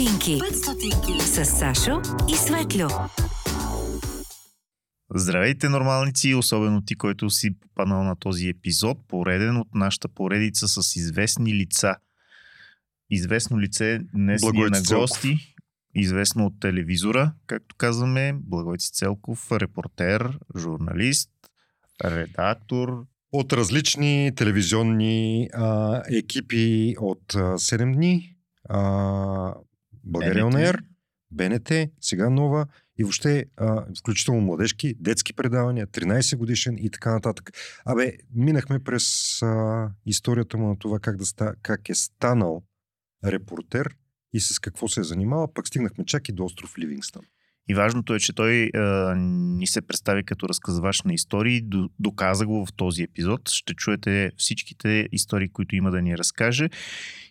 5 стотинки с Сашо и Светло. Здравейте, нормалници, особено ти, който си попаднал на този епизод, пореден от нашата поредица с известни лица. Известно лице днес ни е на гости, известно от телевизора, както казваме, Благой Целков, репортер, журналист, редактор. От различни телевизионни екипи от 7 дни, България ОНЕР, БНТ, сега Нова и въобще включително младежки, детски предавания, 13 годишен и така нататък. Абе, минахме през историята му на това как е станал репортер и с какво се е занимава, пък стигнахме чак и до остров Ливингстън. И важното е, че той ни се представи като разказвач на истории, доказа го в този епизод. Ще чуете всичките истории, които има да ни разкаже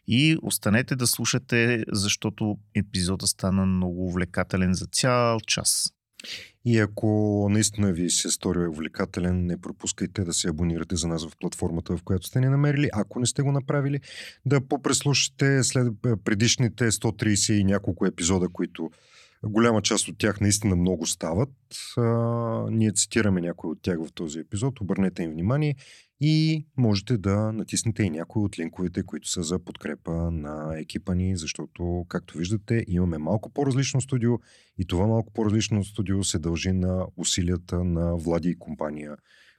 и останете да слушате, защото епизода стана много увлекателен за цял час. И ако наистина ви се стори увлекателен, не пропускайте да се абонирате за нас в платформата, в която сте ни намерили. Ако не сте го направили, да попреслушате след предишните 130 и няколко епизода, които голяма част от тях наистина много стават. Ние цитираме някой от тях в този епизод. Обърнете им внимание и можете да натиснете и някои от линковете, които са за подкрепа на екипа ни, защото, както виждате, имаме малко по-различно студио и това малко по-различно студио се дължи на усилията на Влади и компания,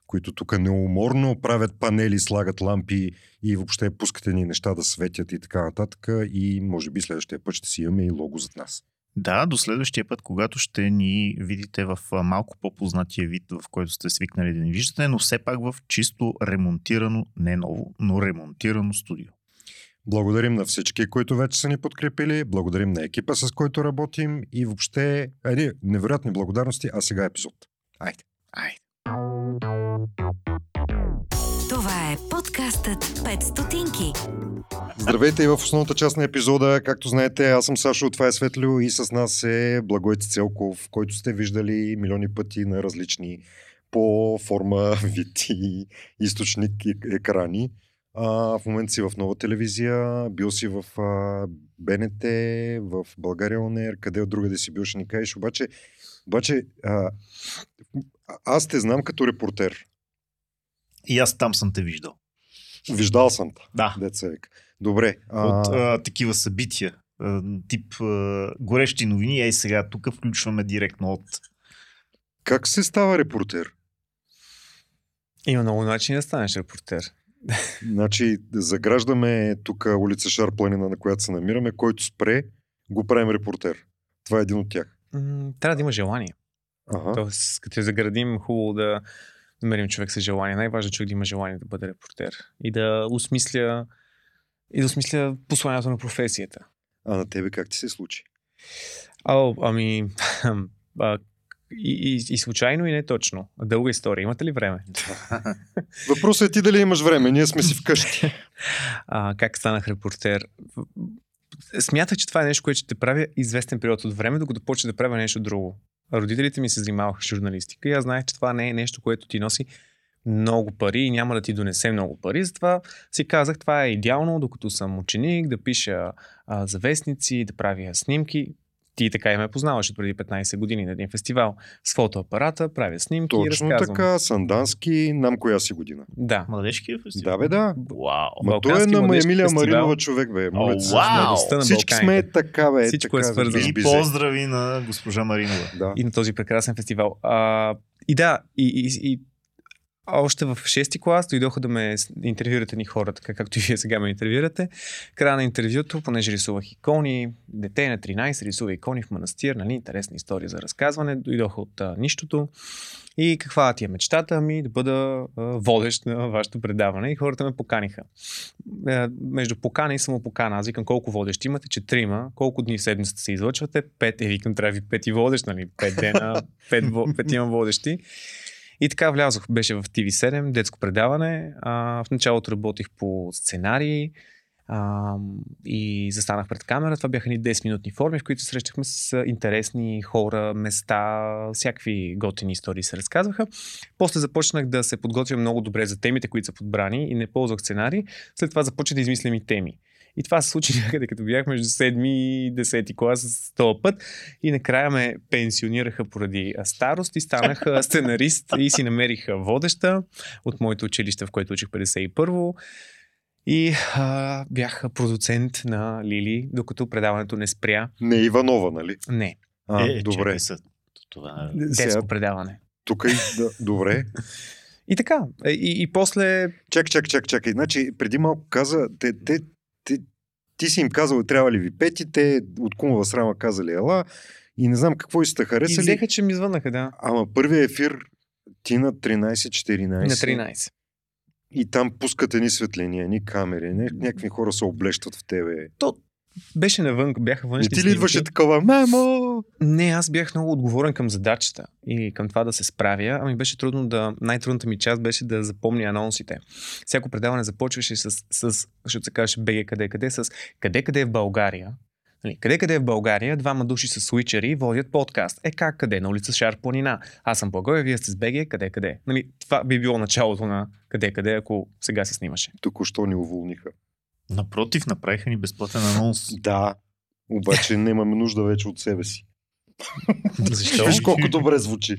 които тук неуморно правят панели, слагат лампи и въобще пускате ни неща да светят и така нататък. И може би следващия път ще си имаме и лого зад нас. Да, до следващия път, когато ще ни видите в малко по-познатия вид, в който сте свикнали да ни виждате, но все пак в чисто ремонтирано, не ново, но ремонтирано студио. Благодарим на всички, които вече са ни подкрепили, благодарим на екипа, с който работим и въобще невероятни благодарности, а сега епизод. Айде! Това е подкастът 5 стотинки. Здравейте и в основната част на епизода. Както знаете, аз съм Сашо, това е Светлио и с нас е Благой Цицелков, който сте виждали милиони пъти на различни по форма, вид и източник екрани. В момента си в Нова телевизия, бил си в БНТ, в България ОНЕР, къде от другаде си бил, ще ни кажеш. Обаче, аз те знам като репортер. И аз там съм те виждал. Виждал съм те. Да. Децевик. Добре. От такива събития, тип горещи новини, ей сега тук включваме директно от... Как се става репортер? Има много начин да станеш репортер. Значи заграждаме тук улица Шарпланина, на която се намираме, който спре, го правим репортер. Това е един от тях. Трябва да има желание. Ага. Тоест, като заградим, хубаво да намерим човек с желание. Най-важно човек да има желание да бъде репортер и да осмисля посланието на професията. А на тебе как ти се случи? И случайно, и не точно. Дълга история. Имате ли време? Въпросът е ти дали имаш време. Ние сме си вкъщи. Как станах репортер? Смятах, че това е нещо, което ще правя известен период от време, докато почне да правя нещо друго. Родителите ми се занимаваха с журналистика и аз знаех, че това не е нещо, което ти носи много пари и няма да ти донесе много пари. Затова си казах, това е идеално, докато съм ученик, да пиша за вестници, да правя снимки. Ти така и ме познаваш от преди 15 години на един фестивал с фотоапарата, правя снимки. Точно и разказвам. Така, сандански, нам коя си година. Да. Младежкия фестивал. Да, бе, да. Вау. Той е на Емилия Маринова човек, бе. Вау. Всички сме така, бе. Всичко така, е свързано. И поздрави на госпожа Маринова. Да. И на този прекрасен фестивал. И още в 6-ти клас дойдоха да ме интервюрат едни хора, така както и вие сега ме интервюрате. Края на интервюто, понеже рисувах икони, дете на 13 рисува икони в манастир, нали, интересна история за разказване, дойдоха от нищото. И каква ти е мечтата ми да бъда водещ на вашето предаване? И хората ме поканиха. Между покана и самопокана, аз викам колко водещи имате, 4, колко дни в седмицата се излъчвате, 5, викам трябва ви 5 и водещ, нали, 5 дена, 5 водещи. И така влязох, беше в ТВ7, детско предаване. В началото работих по сценарии и застанах пред камера. Това бяха ни 10-минутни форми, в които срещахме с интересни хора, места, всякакви готини истории се разказваха. После започнах да се подготвя много добре за темите, които са подбрани и не ползвах сценарии. След това започнах да измислям и теми. И това се случи някъде, като бях между 7 и 10 клас с този път. И накрая ме пенсионираха поради старост и станах сценарист и си намерих водеща от моето училище, в което учих 51-во. И бях продуцент на Лили, докато предаването не спря. Не Иванова, нали? Не. Добре. Това... Детско предаване. Тук и да, добре. И така. И после... Чакай. Значи, преди малко каза, ти си им казал, трябва ли ви петите, от кумова срама казали ела и не знам какво и сте харесали. И взеха, че ми звънаха, да. Ама първият ефир ти на 13-14. На 13. И там пускат едни светлини, едни камери, някакви хора се облещат в тебе. То беше навън, бяха външни снимки. И ти ли идваше такова, мамо? Не, аз бях много отговорен към задачата и към това да се справя. Ами беше трудно да... Най-трудната ми част беше да запомня анонсите. Всяко предаване започваше с защото се казваше БГ къде-къде, с къде-къде е в България. Къде-къде е в България, двама души с суичери водят подкаст. Е как къде? На улица Шар планина. Аз съм Благой, вие сте с БГ, къде-къде. Нали, това би било началото на къде-къде, ако сега се снимаше. Току-що ни уволниха. Напротив, направиха ни безплатен анонс. Да, обаче нямаме нужда вече от себе си. Защо? Виж колко добре звучи.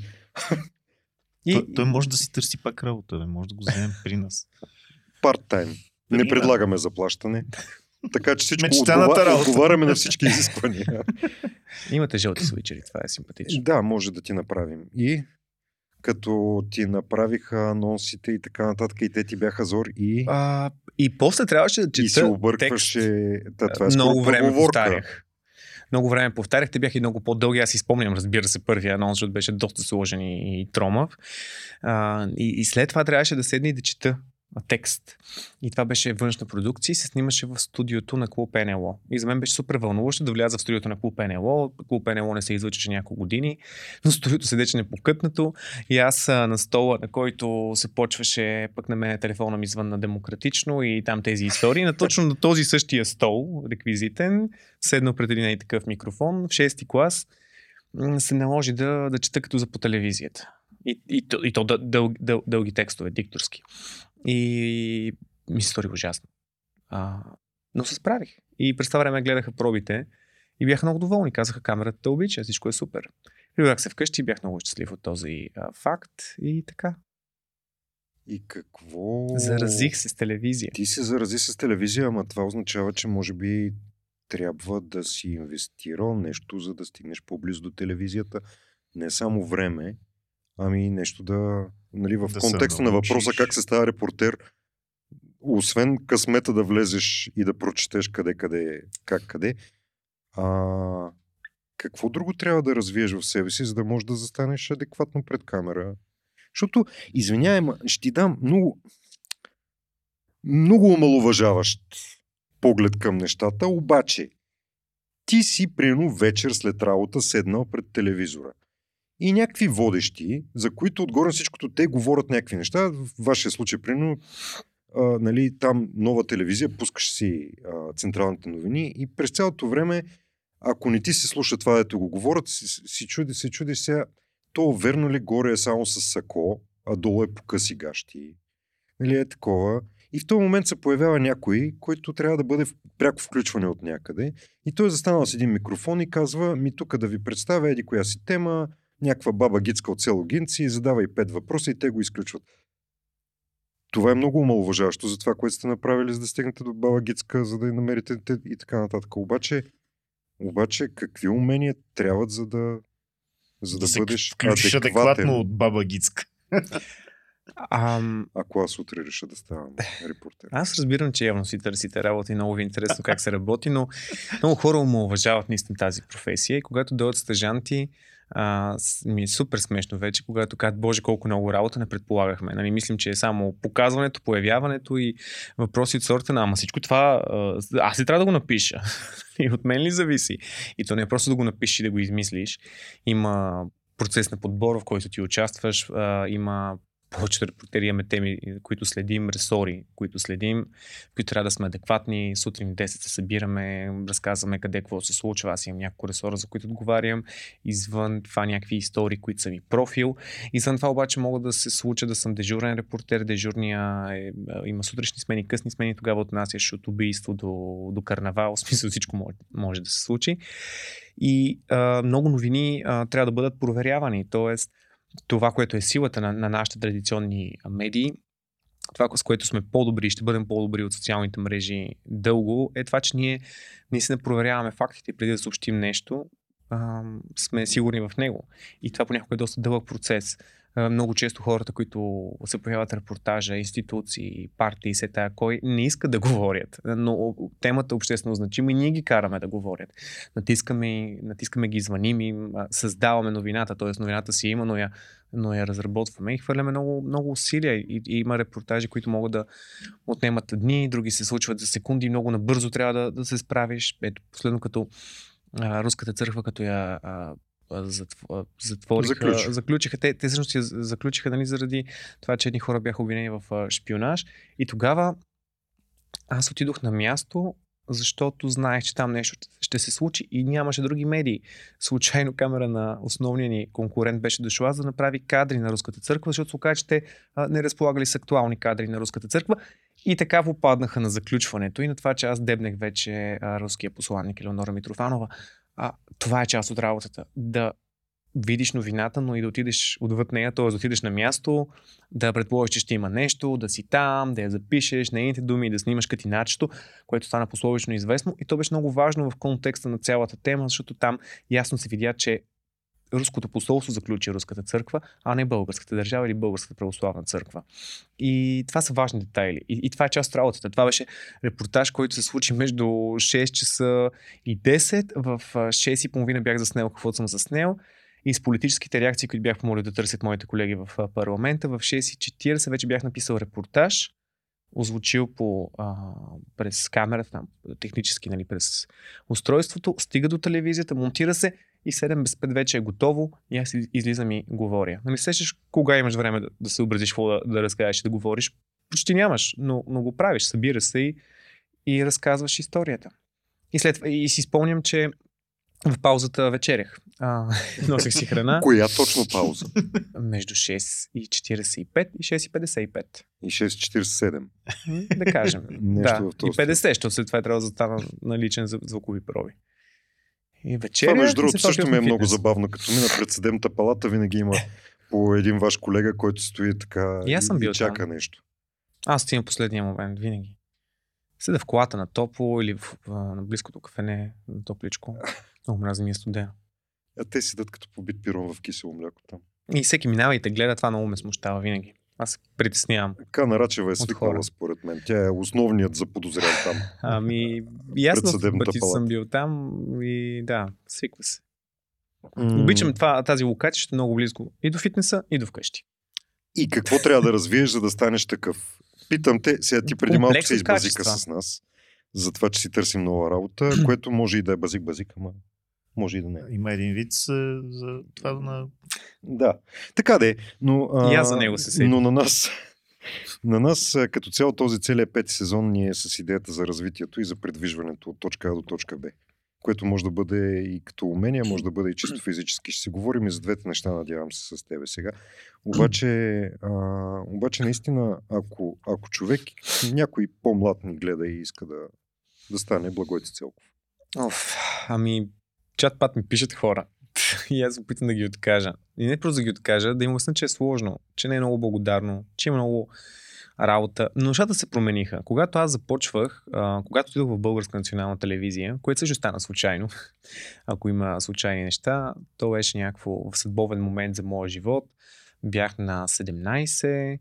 Той може да си търси пак работа, бе. Може да го вземем при нас. Парт-тайм. Не предлагаме заплащане. Така че всичко отговаряме на всички изисквания. Имате жълти свичери, това е симпатично. Да, може да ти направим. И като ти направиха анонсите и така нататък, и те ти бяха зор и... И после трябваше да чета текст. И се объркваше... Това е много време повтарях. Те бяха и много по-дълги. Аз си спомням, разбира се, първия анонс, защото беше доста сложен и тромав. И след това трябваше да седне и да чета текст. И това беше външна продукция и се снимаше в студиото на Клуб НЛО. И за мен беше супер вълнуващо да вляза в студиото на Клуб НЛО. Клуб НЛО не се излъчеше няколко години, но студиото седеше непокътнато и аз на стола, на който се почваше, пък на мен телефона ми звънна демократично и там тези истории. На точно на този същия стол, реквизитен, седна пред един и такъв микрофон, в 6-ти клас се наложи да чета като за по телевизията. И то дълги текстове, дикторски. И ми се стори ужасно. Но се справих. И през това време гледаха пробите и бяха много доволни. Казаха, камерата те обича, всичко е супер. Прибрах се вкъщи и бях много щастлив от този факт и така. И какво? Заразих се с телевизия. Ти се зарази с телевизия, ама това означава, че може би трябва да си инвестирал нещо, за да стигнеш по-близо до телевизията. Не само време, ами нещо да... Нали, в контекста на въпроса как се става репортер, освен късмета да влезеш и да прочетеш къде, как къде, какво друго трябва да развиеш в себе си, за да можеш да застанеш адекватно пред камера? Защото, извинявай, ще ти дам много омаловажаващ поглед към нещата, обаче ти си прино вечер след работа седнал пред телевизора. И някакви водещи, за които отгоре всичкото те говорят някакви неща. В вашия случай, примерно, нали, там Нова телевизия, пускаш си централните новини и през цялото време, ако не ти се слуша това, дето го говорят, си чуди сега, то верно ли горе е само с сако, а долу е по къси гащи. Нали, е такова. И в този момент се появява някой, който трябва да бъде пряко включване от някъде. И той е застанал с един микрофон и казва, ми тук да ви представя, еди коя си тема, някаква баба гицка от село Гинци, задава и 5 въпроса и те го изключват. Това е много омаловажаващо за това, което сте направили, за да стигнете до баба гицка, за да я намерите и така нататък. Обаче какви умения трябват, за да бъдеш адекватен? Да се включиш адекватно от баба гицка. Ако аз утре реша да ставам репортер. Аз разбирам, че явно си търсите работа и много ви е интересно как се работи, но много хора омаловажават наистина тази професия и когато дойдат стажанти, ми е супер смешно вече, когато казват, боже, колко много работа не предполагахме. Нали, мислим, че е само показването, появяването и въпроси от сорта на, ама всичко това, аз ли трябва да го напиша? И от мен ли зависи? И то не е просто да го напишеш и да го измислиш. Има процес на подбор, в който ти участваш, има повече репортери имаме теми, които следим, ресори, които следим, които трябва да сме адекватни. Сутрин в 10 се събираме, разказваме къде какво се случва. Аз имам няколко ресора, за които отговарям. Извън това някакви истории, които са ми профил. Извън това обаче мога да се случа да съм дежурен репортер. Дежурния има сутрешни смени, късни смени, тогава отнасяш от убийство до карнавал. В смисъл всичко може да се случи. И много новини трябва да бъдат проверявани. Тоест, това, което е силата на нашите традиционни медии, това, с което сме по-добри и ще бъдем по-добри от социалните мрежи дълго, е това, че ние наистина проверяваме фактите и преди да съобщим нещо, сме сигурни в него. И това понякога е доста дълъг процес. Много често хората, които се появяват репортажа, институции, партии, се тая кой, не искат да говорят, но темата е обществено значима и ние ги караме да говорят. Натискаме ги, звъним им, създаваме новината, т.е. новината си има, но я разработваме и хвърляме много, много усилия. И има репортажи, които могат да отнемат дни, други се случват за секунди, много набързо трябва да се справиш. Ето, последно като Руската църква, като я заключиха. Те всъщност я заключиха, нали, заради това, че едни хора бяха обвинени в шпионаж. И тогава аз отидох на място, защото знаех, че там нещо ще се случи и нямаше други медии. Случайно камера на основния ни конкурент беше дошла, за да направи кадри на Руската църква, защото се оказа, че те не разполагали с актуални кадри на Руската църква. И така попаднаха на заключването и на това, че аз дебнех вече руския посланник Елеонора Митрофанова. Това е част от работата. Да видиш новината, но и да отидеш отвъд нея, т.е. да отидеш на място, да предположиш, че ще има нещо, да си там, да я запишеш, нейните думи, да снимаш катиначето, което стана пословично известно. И то беше много важно в контекста на цялата тема, защото там ясно се видя, че Руското посолство заключи Руската църква, а не Българската държава или Българската православна църква. И това са важни детайли. И това е част от работата. Това беше репортаж, който се случи между 6 часа и 10. В 6:30 бях заснел каквото съм заснел. И с политическите реакции, които бях помолил да търсят моите колеги в парламента, в 6:40 вече бях написал репортаж, озвучил през камерата, там, технически, нали, през устройството, стига до телевизията, монтира се и 7:05 вече е готово и аз излизам и говоря. Не мислеш кога имаш време да се образиш, какво да разказваш и да говориш? Почти нямаш, но го правиш, събира се и разказваш историята. И след това и си спомням, че в паузата вечерях. Носих си храна. Коя точно пауза? Между 6:45 и 6:55. И 6:47. Да кажем. Да. И 50, защото след това трябва да стана наличен за звукови проби. И вечеря, това между другото също ми е много забавно. Като мина пред съдебната палата винаги има по един ваш колега, който стои така и чака там нещо. Аз стигам последния момент винаги. Седа в колата на топло или на близкото кафене, на топличко. Много мраза ми е студена. А те седат като побит пирон в кисело мляко там. И всеки минава и те гледа, това много ме смущава винаги. Аз се притеснявам. Кана Рачева е свикнала според мен. Тя е основният заподозрян там. Ясно, пъти съм бил там и да, свиква се. Обичам тази локация, ще е много близко и до фитнеса, и до вкъщи. И какво трябва да развиеш, за да станеш такъв? Питам те, сега ти преди малко се избазика с нас, за това, че си търсим нова работа, което може и да е базик, ама може и да не е. Има един виц за това на... Да, така да е, но, за него се седи. Но на нас като цяло този целият 5 сезон ни е с идеята за развитието и за придвижването от точка А до точка Б, което може да бъде и като умение, може да бъде и чисто физически. Ще си говорим и за двете неща, надявам се, с тебе сега. Обаче наистина, ако човек, някой по-млад ни гледа и иска да стане Благой Целков. Чат пат ми пишат хора. И аз опитам да ги откажа. И не просто да ги откажа, да им обясна, че е сложно, че не е много благодарно, че има много работа. Но нещата се промениха. Когато аз започвах, когато отидох в Българска национална телевизия, което също стана случайно, ако има случайни неща, то беше някакво съдбовен момент за моя живот. Бях на 17,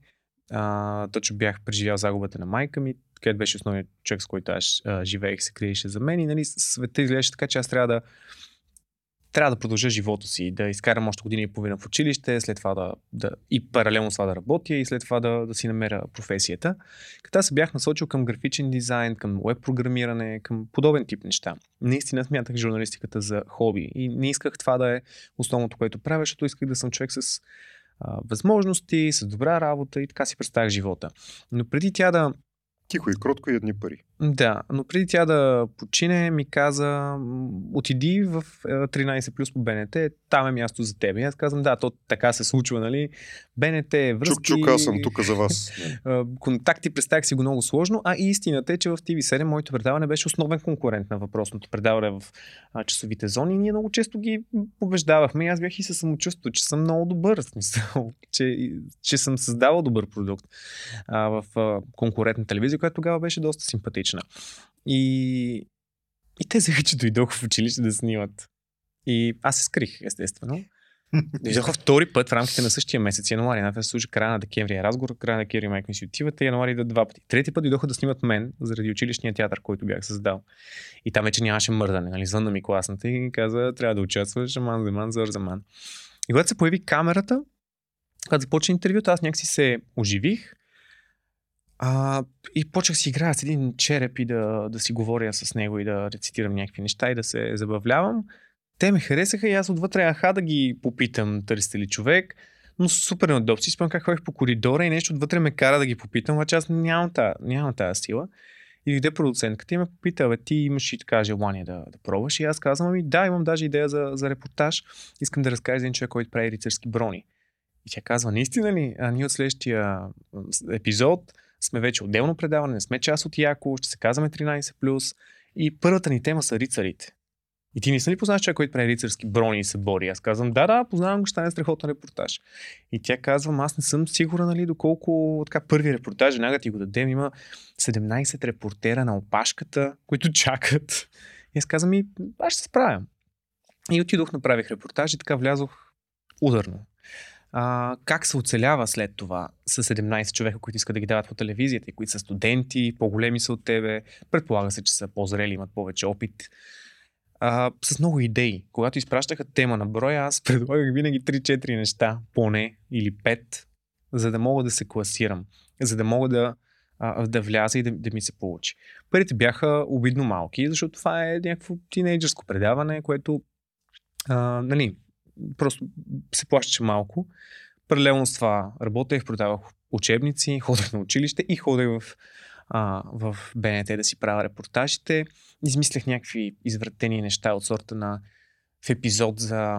точно бях преживял загубата на майка ми, където беше основният човек, с който аз живеех, се криеше за мен и, нали, света изглеждаше така, че аз трябва да продължа живота си, да изкарам още година и половина в училище, след това и паралелно с това да работя и след това да си намеря професията. Като аз се бях насочил към графичен дизайн, към уеб програмиране, към подобен тип неща. Наистина смятах журналистиката за хоби и не исках това да е основното, което правя, защото исках да съм човек с възможности, с добра работа и така си представих живота. Но преди тя да... Тихо и кротко и едни пари. Да, но преди тя да почине, ми каза, отиди в 13 плюс по БНТ, там е място за теб. И аз казвам, да, то така се случва, нали? БНТ, връзки... Чук, аз съм тук за вас. Контакти, представих си го много сложно, а истината е, че в ТВ7 моето предаване беше основен конкурент на въпросното предаване в часовите зони и ние много често ги побеждавахме. И аз бях и със самочувствието, че съм много добър, в смисъл, че съм създавал добър продукт в конкурентна телевизия, която тогава беше доста симпатична. И те взеха, че дойдоха в училище да снимат. И аз се скрих, естествено. Дойдоха втори път в рамките на същия месец, януари. Едната се служи края на декември е разговор, края на декември майка ми си отива, януари идват два пъти. Трети път дойдоха да снимат мен заради училищния театър, който бях създал. И там вече нямаше мърдане, нали? Звънна ми класната и каза, трябва да участваш, аман за ман, зор за ман. И когато се появи камерата, когато започна интервюто, аз някакси се оживих. И почнах си играя с един череп и да си говоря с него и да рецитирам някакви неща и да се забавлявам. Те ме харесаха и аз отвътре аха да ги попитам, търсите ли човек, но супер неудобно си. Спомням как ходих по коридора и нещо отвътре ме кара да ги попитам, обаче аз нямам тази сила. И дойде продуцентката и ме попита, бе, ти имаш и така желание да пробваш. И аз казвам, ами да, имам даже идея за репортаж. Искам да разкажа за един човек, който прави рицарски брони. И тя казва, наистина ли? А ние от следващия епизод сме вече отделно предаване, не сме част от Яко, ще се казваме 13+. И първата ни тема са рицарите. И ти не си ли познаваш човек, който прави рицарски брони и се бори? Аз казвам, да, познавам го, ще е страхотен репортаж. И тя казва, аз не съм сигурна, нали, доколко така, първи репортаж, веднага ти го дадем, има 17 репортера на опашката, които чакат. И аз казвам, аз ще се справям. И отидох, направих репортаж и така влязох ударно. Как се оцелява след това с 17 човека, които искат да ги дават по телевизията и които са студенти, по-големи са от тебе, предполага се, че са по-зрели, имат повече опит. С много идеи. Когато изпращаха тема на броя, аз предлагах винаги 3-4 неща, поне или 5, за да мога да се класирам, за да мога да вляза и да ми се получи. Парите бяха обидно малки, защото това е някакво тинейджърско предаване, което нали, просто се плащаше малко. Паралелно с това работех, продавах учебници, ходех на училище и ходех в БНТ да си правя репортажите. Измислях някакви извратени неща от сорта на в епизод за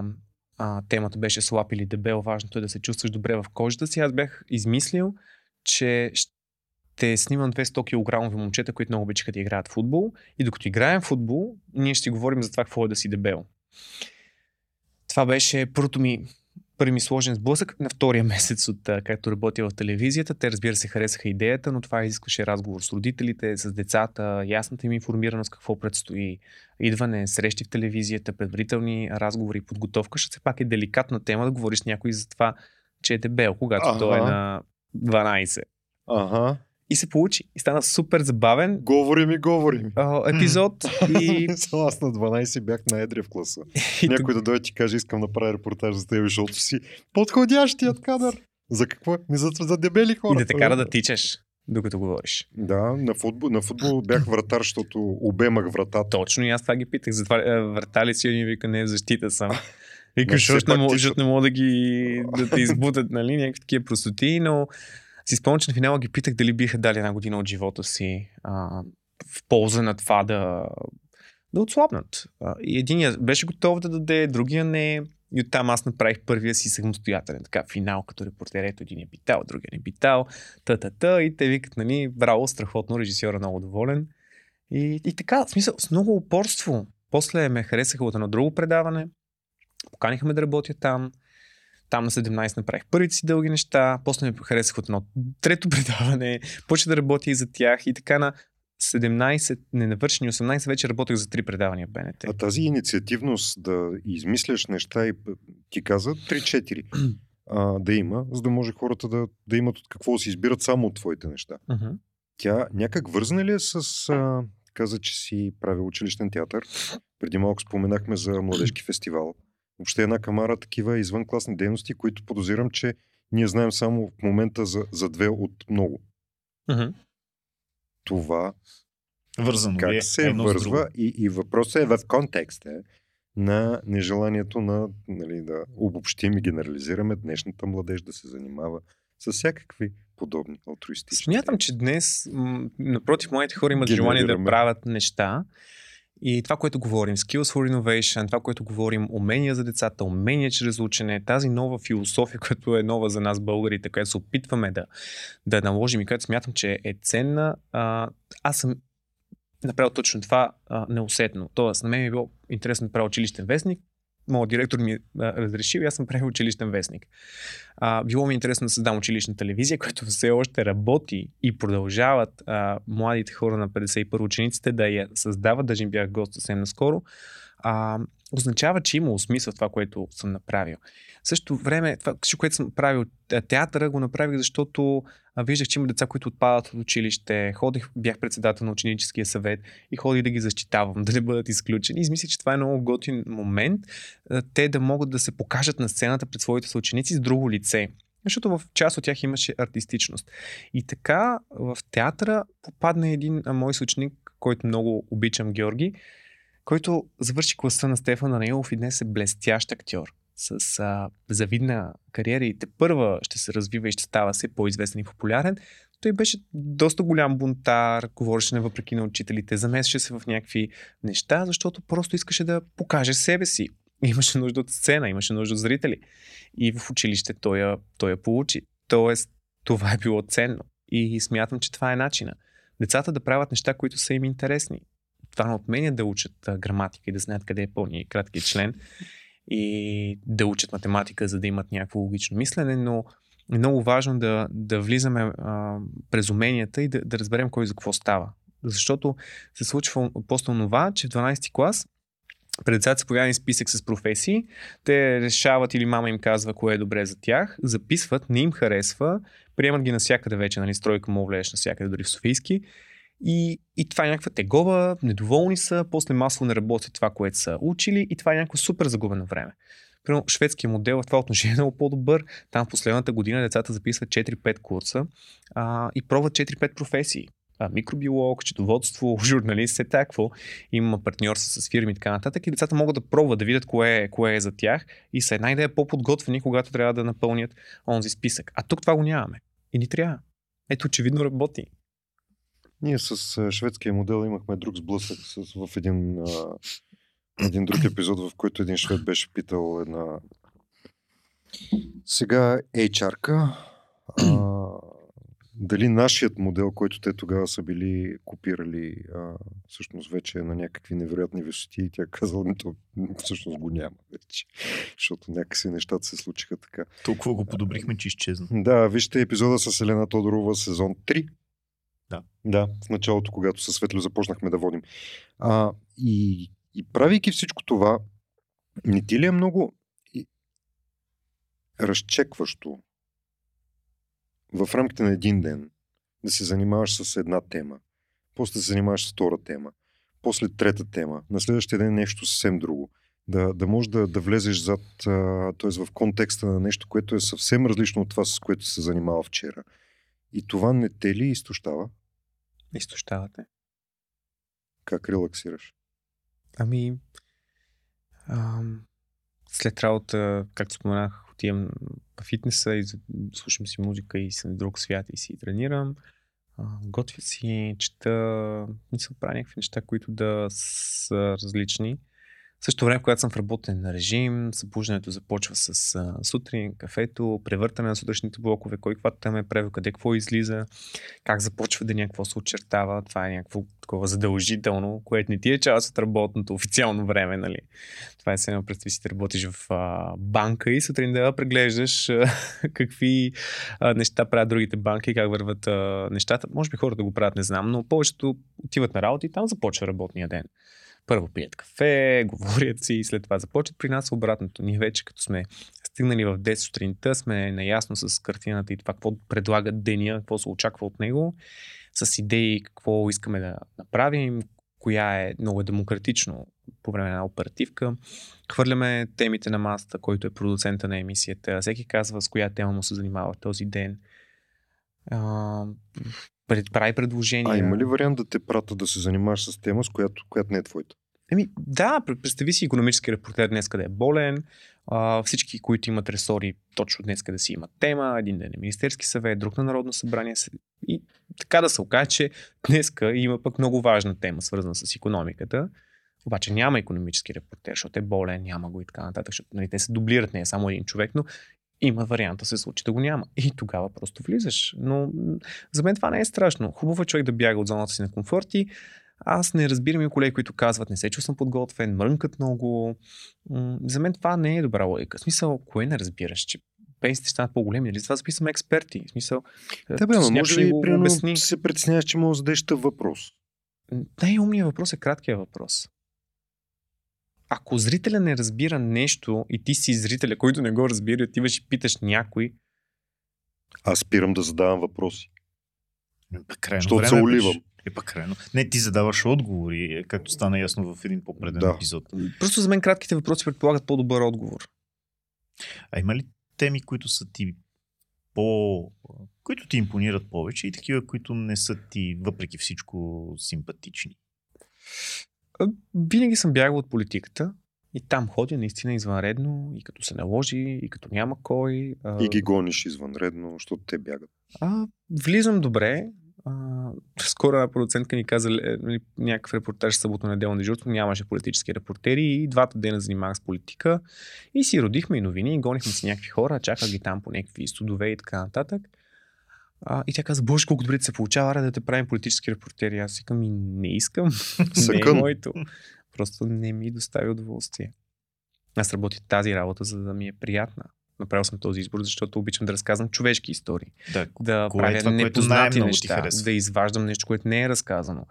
темата беше слаб или дебел, важното е да се чувстваш добре в кожата си. Аз бях измислил, че ще снимам 200 кг момчета, които много обичаха да играят футбол и докато играем футбол, ние ще си говорим за това какво е да си дебел. Това беше първи ми сложен сблъсък на втория месец, както работя в телевизията. Те, разбира се, харесаха идеята, но това изискваше разговор с родителите, с децата, ясната им информираност какво предстои. Идване, срещи в телевизията, предварителни разговори, подготовка. Ще все пак е деликатна тема да говориш с някой за това, че е дебел, когато той е на 12. Ага. И се получи. И стана супер забавен. Говорим. Епизод. И... аз на 12 бях на едри в класа. Някой да дойде и каже, искам да прави репортаж за теб, защото си подходящият кадър. За какво? Не за дебели хора. И да те кара да тичаш, докато говориш. Да, на футбол бях вратар, защото обемах вратата. Точно, и аз това ги питах. Затова врата ли си, и вика, не, в защита съм. Викаш, защото не мога да те избутат, нали, някакви такива простоти, но... Си спомням, че на финала ги питах дали биха дали една година от живота си в полза на това да отслабнат. И единият беше готов да даде, другия не. И оттам аз направих първия си самостоятелен така финал, като репортер. Ето един е битал, другия не битал. И те викат, нали, браво, страхотно, режисьора много доволен. И така, в смисъл, с много упорство. После ме харесаха от едно друго предаване. Поканиха ме да работя там. Там на 17 направих първите си дълги неща, после ми харесах от едно трето предаване, почнах да работя и за тях и така на 17, не навършени 18, вече работех за 3 предавания в БНТ. А тази инициативност да измисляш неща и ти каза 3-4 да има, за да може хората да имат от какво да си избират само от твоите неща. Uh-huh. Тя някак вързна ли е с... каза, че си правил училищен театър. Преди малко споменахме за младежки фестивал. Въобще една камара такива извънкласни дейности, които подозирам, че ние знаем само в момента за две от много. Mm-hmm. Това вързано как се вързва и въпросът е в контекста. на нежеланието на, нали, да обобщим и генерализираме днешната младеж да се занимава с всякакви подобни алтруистични. Смятам, че днес, напротив, младите хора имат желание да правят неща. И това, което говорим, Skills for Innovation, това, което говорим, умения за децата, умения чрез учене, тази нова философия, която е нова за нас българите, която се опитваме да наложим и която смятам, че е ценна. Аз съм направил точно това неусетно. Тоест, на мен ми е било интересно да правя училищен вестник. Моят директор ми разрешил и аз съм правил училищен вестник. Било ми интересно да създам училищна телевизия, която все още работи и продължават младите хора на 51 учениците да я създават. Даже бях гост съвсем наскоро. Означава, че има смисъл в това, което съм направил. В същото време, това, което съм правил, театъра го направих, защото виждах, че има деца, които отпадат от училище. Бях председател на ученическия съвет и ходих да ги защитавам, да не бъдат изключени. Измислих, че това е много готин момент, те да могат да се покажат на сцената пред своите съученици с друго лице. Защото в част от тях имаше артистичност. И така в театъра попадна един мой съученик, който много обичам, Георги, който завърши класа на Стефан Данаилов и днес е блестящ актьор с завидна кариера и тепърва ще се развива и ще става все по-известен и популярен. Той беше доста голям бунтар, говореше навъпреки на учителите, замесеше се в някакви неща, защото просто искаше да покаже себе си. Имаше нужда от сцена, имаше нужда от зрители. И в училище той я получи. Тоест, това е било ценно. И смятам, че това е начина. Децата да правят неща, които са им интересни. Това не отменя да учат граматика и да знаят къде е пълния и краткият член и да учат математика, за да имат някакво логично мислене, но е много важно да влизаме през уменията и да разберем кой за какво става. Защото се случва после това, че в 12-ти клас пред децата се появява списък с професии, те решават или мама им казва кое е добре за тях, записват, не им харесва, приемат ги навсякъде вече, нали, стройка му влезеш навсякъде, дори в Софийски. И това е някаква тегоба, недоволни са, после масово не работи това, което са учили и това е някакво супер загубено време. Примерно шведският модел в това отношение е много по-добър. Там в последната година децата записват 4-5 курса и пробват 4-5 професии. Микробиолог, счетоводство, журналист, все такво. Има партньорства с фирми и така нататък. И децата могат да пробват да видят кое е за тях и са една идея по-подготвени, когато трябва да напълнят онзи списък. А тук това го нямаме. И ни трябва. Ето, очевидно работи. Ние с шведския модел имахме друг сблъсък в един друг епизод, в който един швед беше питал една сега HR-ка дали нашият модел, който те тогава са били копирали, всъщност вече е на някакви невероятни висоти и тя казала, то всъщност го няма вече, защото някакси нещата се случиха така. Толкова го подобрихме, че изчезна. Да, вижте епизода с Елена Тодорова, сезон 3. Да, в началото, когато със Светло започнахме да водим. И правейки всичко това, не ти ли е много разчекващо в рамките на един ден да се занимаваш с една тема, после да се занимаваш с втора тема, после трета тема, на следващия ден нещо съвсем друго. Да можеш да влезеш зад, т.е. в контекста на нещо, което е съвсем различно от това, с което се занимава вчера. И това не те ли изтощава? Изтощава те. Как релаксираш? След работа, както споменах, отивам в фитнеса и слушам си музика и съм в друг свят и си тренирам. Готвя си, чета, мисля, правя някакви неща, които да са различни. В същото време, когато съм в работен режим, събуждането започва с сутрин, кафето, превъртане на сутрешните блокове, кой каквато там е правил, къде какво излиза, как започва деня, какво се очертава. Това е някакво такова задължително, което не ти е част от работното официално време, нали. Това е сега, представи си, да работиш в банка и сутрин да преглеждаш какви неща правят другите банки, как върват нещата. Може би хората го правят, не знам, но повечето отиват на работа и там започва работния ден. Първо пият кафе, говорят си и след това започват. При нас обратното. Ние вече като сме стигнали в 10 сутринта, сме наясно с картината и това какво предлага деня, какво се очаква от него, с идеи какво искаме да направим, коя е много демократично по време на оперативка. Хвърляме темите на масата, който е продуцента на емисията. Всеки казва с коя тема му се занимава този ден. Прави предложения. Има ли вариант да те прата да се занимаваш с тема, с която не е твоята? Еми, да, представи си икономически репортер днес къде е болен, всички, които имат ресори, точно днес къде си имат тема, един ден е Министерски съвет, друг на Народно събрание и така да се окаже, че днеска има пък много важна тема, свързана с икономиката. Обаче няма икономически репортер, защото е болен, няма го и така нататък, защото нали, те се дублират, не е само един човек, но има варианта се случи да го няма. И тогава просто влизаш. Но за мен това не е страшно. Хубаво е човек да бяга от зоната си на комфорт и аз не разбирам и колеги, които казват, не се чувствам подготвен, мрънкат много. За мен това не е добра логика. В смисъл, кое не разбираш, че пенсиите станат по-големи, нали? Затова записваме експерти. В смисъл, да, бе, може би примерно се притесняваш, че може да зададеш тъв въпрос. Най-умният въпрос е краткият въпрос. Ако зрителя не разбира нещо и ти си зрителя, който не го разбира, отиваш и питаш някой. Аз спирам да задавам въпроси. Защото се уливам. Не, ти задаваш отговори, както стана ясно в един по-преден епизод. Просто за мен кратките въпроси предполагат по-добър отговор. А има ли теми, които са ти които ти импонират повече и такива, които не са ти въпреки всичко симпатични? Винаги съм бягал от политиката и там ходя наистина извънредно и като се наложи, и като няма кой. И ги гониш извънредно, защото те бягат. Влизам добре. Скоро една продуцентка ни каза някакъв репортаж съботно-неделно дежурство, нямаше политически репортери и двата дена занимавах с политика и си родихме и новини, и гонихме си някакви хора, чаках ги там по някакви студове и така нататък. И тя каза, боже, колко добре да се получава, да те правим политически репортери. Аз си към и не искам, не е моето. Просто не ми достави удоволствие. Аз работя тази работа, за да ми е приятна. Направил съм този избор, защото обичам да разказвам човешки истории. Да правя това, непознати неща, да изваждам нещо, което не е разказано.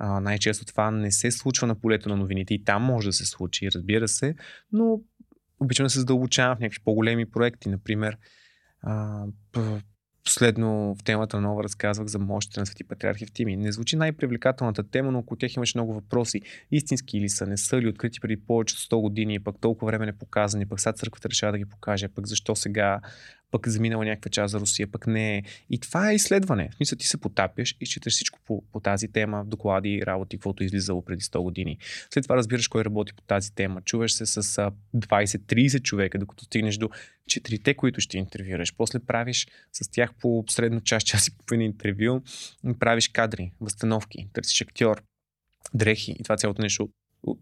Най-често това не се случва на полето на новините и там може да се случи, разбира се, но обичам да се задълбочавам в някакви по-големи проекти. Например, последно в темата нова разказвах за мощите на Свети Патриарх Евтимий. Не звучи най-привлекателната тема, но около тях имаше много въпроси. Истински ли са, не са ли открити преди повече от 100 години, пък толкова време не показани, пък сега църквата решава да ги покаже, пък защо сега, пък заминала някаква част за Русия, пък не е. И това е изследване. В смисъл, ти се потапяш и четеш всичко по тази тема, доклади, работи, каквото излизало преди 100 години. След това разбираш кой работи по тази тема. Чуваш се с 20-30 човека, докато стигнеш до 4-те, които ще интервюираш. После правиш с тях по средно час и половина интервю, правиш кадри, възстановки, търсиш актьор, дрехи и това цялото нещо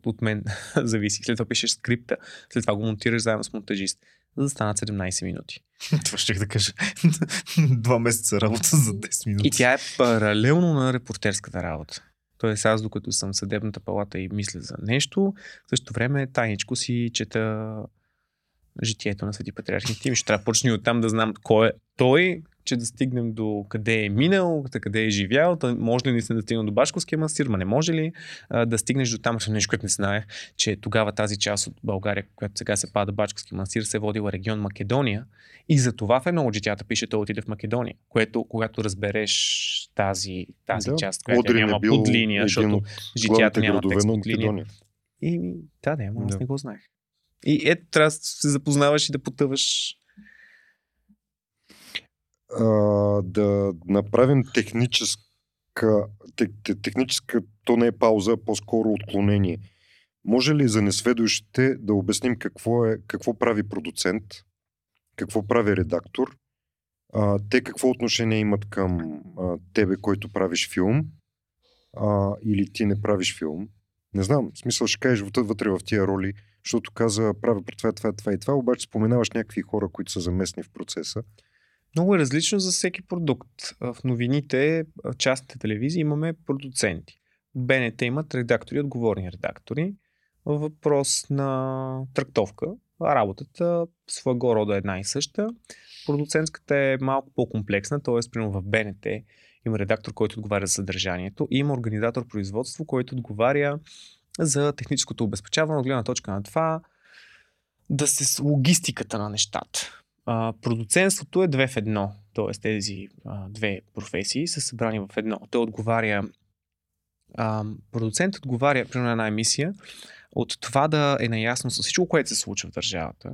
от мен зависи. След това пишеш скрипта, след това го монтираш заедно с монтажист, за да станат 17 минути. Това ще да кажа. 2 месеца работа за 10 минути. И тя е паралелно на репортерската работа. Тоест аз, докато съм в съдебната палата и мисля за нещо, в същото време тайничко си чета житието на Свети Патриарх Евтимий. Ще трябва почни оттам да знам кой е той, че да стигнем до къде е минал, къде е живял, може ли да стигна до башковския манастир, не може ли да стигнеш до там, нещо, което не знаех, че тогава тази част от България, която сега се пада башковски манастир, се е водила регион Македония и за това в едно от житията пише, той отиде в Македония, което когато разбереш тази част, която няма подлиния, защото житията няма текст подлиния. И аз не го знаех. И трябва да се запознаваш и да потъваш. Да направим техническа, то не е пауза, по-скоро отклонение. Може ли за несведущите да обясним какво прави продуцент, какво прави редактор, те какво отношение имат към тебе, който правиш филм, или ти не правиш филм? Не знам, в смисъл ще кажеш вътре в тия роли, защото каза правя при това и това, обаче споменаваш някакви хора, които са заместни в процеса. Много е различно за всеки продукт. В новините, в частните телевизии имаме продуценти. БНТ имат редактори, отговорни редактори. Въпрос на трактовка. Работата своего рода е една и съща. Продуцентската е малко по-комплексна, т.е. примерно в БНТ има редактор, който отговаря за съдържанието. И има организатор производство, който отговаря за техническото обезпечаване, от гледна точка на това да се с логистиката на нещата. Продуцентството е 2 в 1, т.е. тези 2 професии са събрани в едно. Продуцент отговаря при една емисия от това да е наясно с всичко, което се случва в държавата,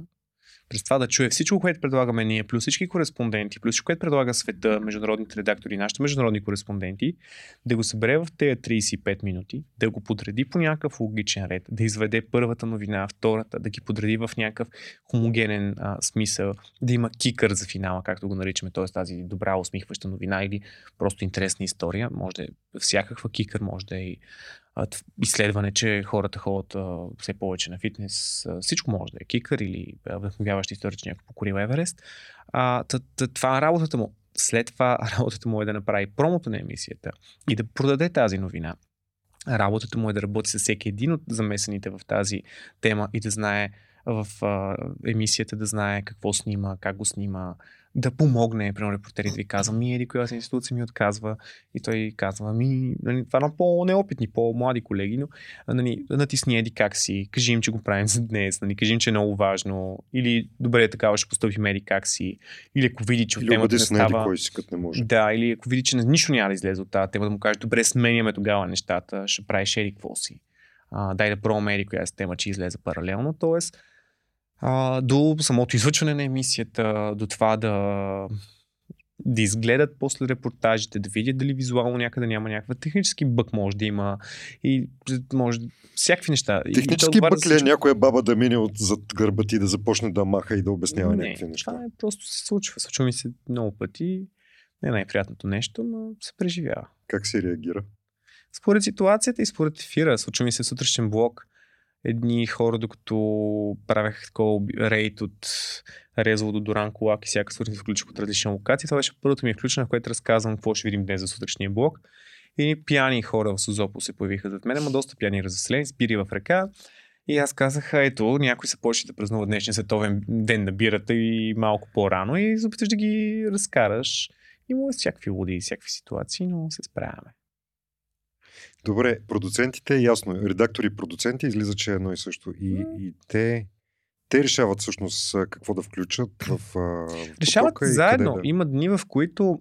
през това да чуе всичко, което предлагаме ние, плюс всички кореспонденти, плюс всичко, което предлага света, международните редактори, нашите международни кореспонденти, да го събере в тези 35 минути, да го подреди по някакъв логичен ред, да изведе първата новина, втората, да ги подреди в някакъв хомогенен смисъл, да има кикър за финала, както го наричаме, т.е. тази добра усмихваща новина или просто интересна история, може да е всякаква кикър, може да е и изследване, че хората ходят все повече на фитнес, всичко може да е кикър или вдъхновяваща история, че някой покорил Еверест. Това е работата му. След това работата му е да направи промото на емисията и да продаде тази новина. Работата му е да работи с всеки един от замесените в тази тема и да знае в емисията, да знае какво снима, как го снима, да помогне. Примерно репортерите ви казва, ми еди коя си институция ми отказва, и той казва, ми, това на по-неопитни, по-млади колеги, но натисни еди как си, кажи им, че го правим за днес, кажи им, че е много важно, или добре, такава ще постъпим еди как си, или ако види, че от темата не става, не може. Да, или ако види, че нищо няма да излезе от тази тема, да му кажеш, добре, сменяме тогава нещата, ще правиш еди какво си, дай да пробваме еди коя си тема, че излезе паралелно, т.е. до самото излъчване на емисията, до това да изгледат после репортажите, да видят дали визуално някъде няма някаква. Технически бък може да има и може всякакви неща. Технически бък ли е някоя баба да мине от зад гърба ти да започне да маха и да обяснява някакви неща? Това просто се случва. Случва ми се много пъти. Не е най-приятното нещо, но се преживява. Как се реагира? Според ситуацията и според ефира. Случва ми се сутрешен блок. Едни хора, докато правях такова рейд от Резово до Доран Колак и всяка сутрин се включих от различна локация. Това беше първото ми включване, в което разказвам какво ще видим днес за сутрешния блок. И пияни хора в Созопол се появиха зад мен, ама доста пияни разселени, с бири в ръка. И аз казах, ето, някой се почне да празнува днешния световен ден на бирата и малко по-рано и запиташ да ги разкараш. Има всякакви луди, всякакви ситуации, но се справяме. Добре, продуцентите, ясно, редактори и продуценти излиза, че е едно и също. И те решават всъщност какво да включат в потока. Решават заедно. Да... Има дни, в които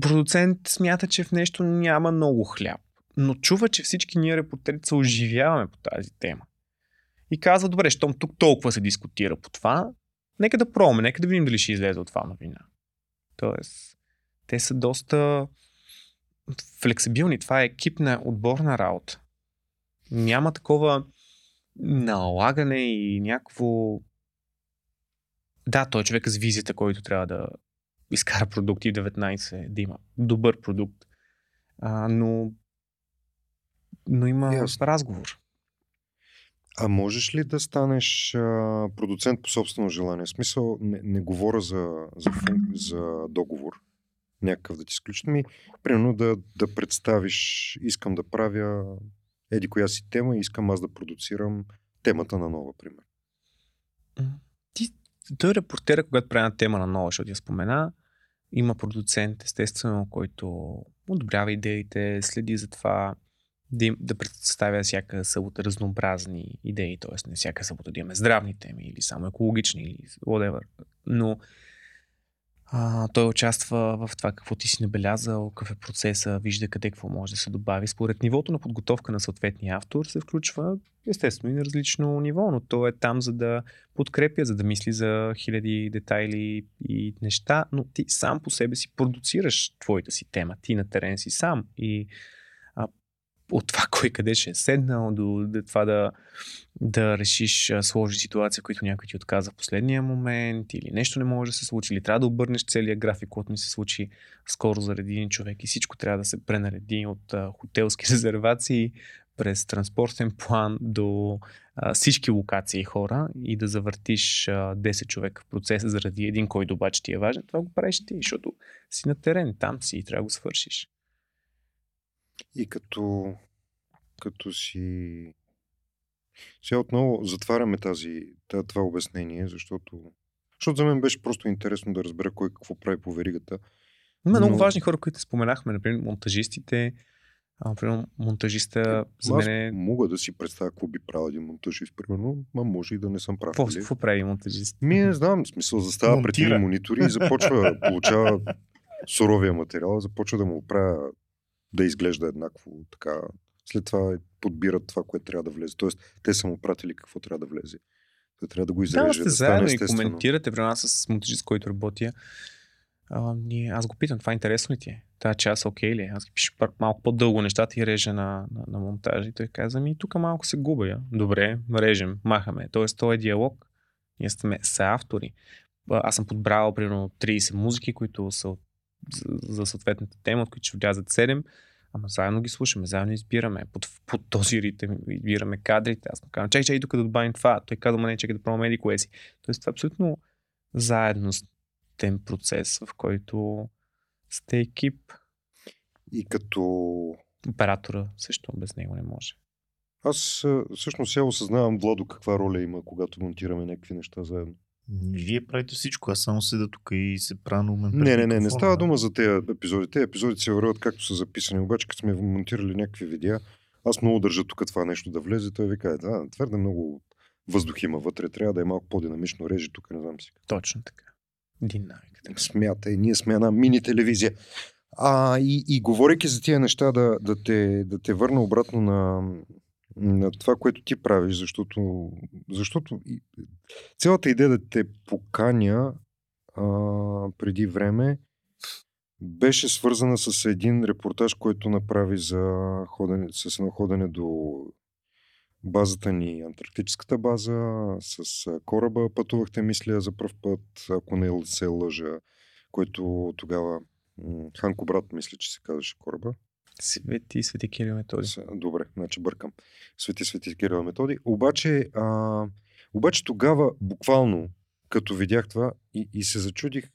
продуцент смята, че в нещо няма много хляб, но чува, че всички ние репортерите се оживяваме по тази тема. И казва, добре, щом тук толкова се дискутира по това, нека да пробваме, нека да видим дали ще излезе от това новина. Тоест, те са доста... флексибилни. Това е екипна отборна работа. Няма такова налагане и някакво... Да, той е човек с визията, който трябва да изкара продукти 19, да има добър продукт. Но има разговор. А можеш ли да станеш продуцент по собствено желание? В смисъл, не говоря за договор. Някакъв да ти изключат ми, примерно да представиш, искам да правя еди коя си тема и искам аз да продуцирам темата на Нова, пример. Той репортера, когато прави една тема на Нова, защото я спомена, има продуцент, естествено, който одобрява идеите, следи за това да представя всяка събота разнообразни идеи, т.е. не всяка събота да имаме здравни теми или само екологични или whatever, но той участва в това какво ти си набелязал, какъв е процеса, вижда къде какво може да се добави. Според нивото на подготовка на съответния автор се включва естествено и на различно ниво, но той е там за да подкрепя, за да мисли за хиляди детайли и неща, но ти сам по себе си продуцираш твоята си тема, ти на терен си сам и от това кой къде ще е седнал до това да решиш, сложи ситуация, в която някой ти отказа в последния момент или нещо не може да се случи, или трябва да обърнеш целия график, който ми се случи скоро заради един човек и всичко трябва да се пренареди от хотелски резервации през транспортен план до всички локации и хора и да завъртиш 10 човека в процеса заради един, който обаче ти е важен. Това го правиш ти, защото си на терен, там си и трябва да го свършиш. И като си... Сега отново затваряме това обяснение, защото за мен беше просто интересно да разбера кой какво прави по веригата. Има много важни хора, които споменахме, например монтажистите. Примерно монтажиста за мен... Аз мога да си представя какво би правил един монтажист, примерно, може и да не съм прав. Какво прави монтажист? Не знам, в смисъл, застава пред тези монитори и започва, получава суровия материал, започва да му оправя да изглежда еднакво, така. След това подбират това, което трябва да влезе. Тоест, те са му пратили какво трябва да влезе. трябва да го изрежат. Да, сте заедно и коментирате при нас с монтажист, който работя. Аз го питам, това е интересно ли ти е? Тая част окей ли е? Аз ги пиша малко по-дълго нещата и режа на монтажа. И той каза, тук малко се губя. Добре, режем, махаме. Тоест, той е диалог. Ние сме автори. Аз съм подбрал примерно 30 музики, които са за съответната тема, от които ще влязат 7. Ама заедно ги слушаме, заедно избираме. Под този ритъм избираме кадрите. Аз му казвам, чай, тук да добавим това. Той казва, не, чакай да пробваме еди кое си. Тоест, това е абсолютно заедностен процес, в който сте екип. И като... Оператора също без него не може. Аз всъщност сега осъзнавам, Владо, каква роля има, когато монтираме някакви неща заедно. Вие правите всичко, аз само седа тук и се правя на момент. Не става дума за тези епизоди. Те епизоди се върват както са записани, обаче като сме монтирали някакви видеа, аз много държа тук това нещо да влезе, той ви каже, твърде много въздух има вътре, трябва да е малко по-динамично, режи тук, не знам си. Точно така. Динамиката. Смятай, ние сме една мини телевизия. И говорейки за тия неща, да те върна обратно на това, което ти правиш, защото цялата идея да те поканя преди време беше свързана с един репортаж, който направи с едно ходене до базата ни, антарктическата база, с кораба пътувахте, мисля, за пръв път, ако не се лъжа, който тогава Ханко брат, мисля, че се казваше кораба. Свети Кирил Методий. Добре, значи бъркам. Свети Кирил Методий. Обаче тогава буквално, като видях това и се зачудих,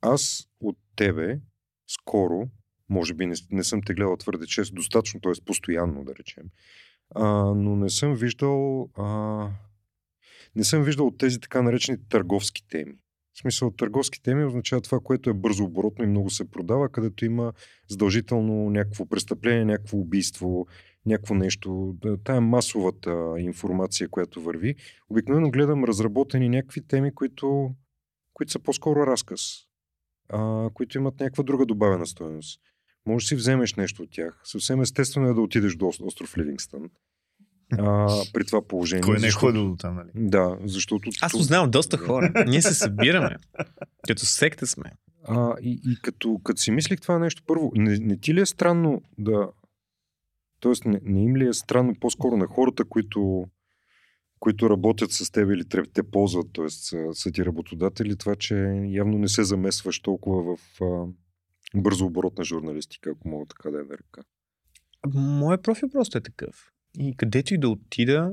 аз от тебе скоро, може би не съм те гледал твърде често, достатъчно, т.е. постоянно да речем, но не съм виждал тези така наречени търговски теми. В смисъл, търговски теми означава това, което е бързо оборотно и много се продава, където има задължително някакво престъпление, някакво убийство, някакво нещо. Тая масовата информация, която върви. Обикновено гледам разработени някакви теми, които са по-скоро разказ, които имат някаква друга добавена стойност. Може да си вземеш нещо от тях. Съвсем естествено е да отидеш до остров Ливингстън. При това положение. Кой не е ходил до там, нали? Да, защото... Аз познавам доста хора. Ние се събираме. Като секта сме. И като си мислих това нещо, първо, не ти ли е странно да... Тоест, не им ли е странно по-скоро на хората, които работят с теб или те ползват, т.е. са ти работодатели, това, че явно не се замесваш толкова в бързооборотна журналистика, ако мога така да я нарека. Моя профил просто е такъв. И където и да отида,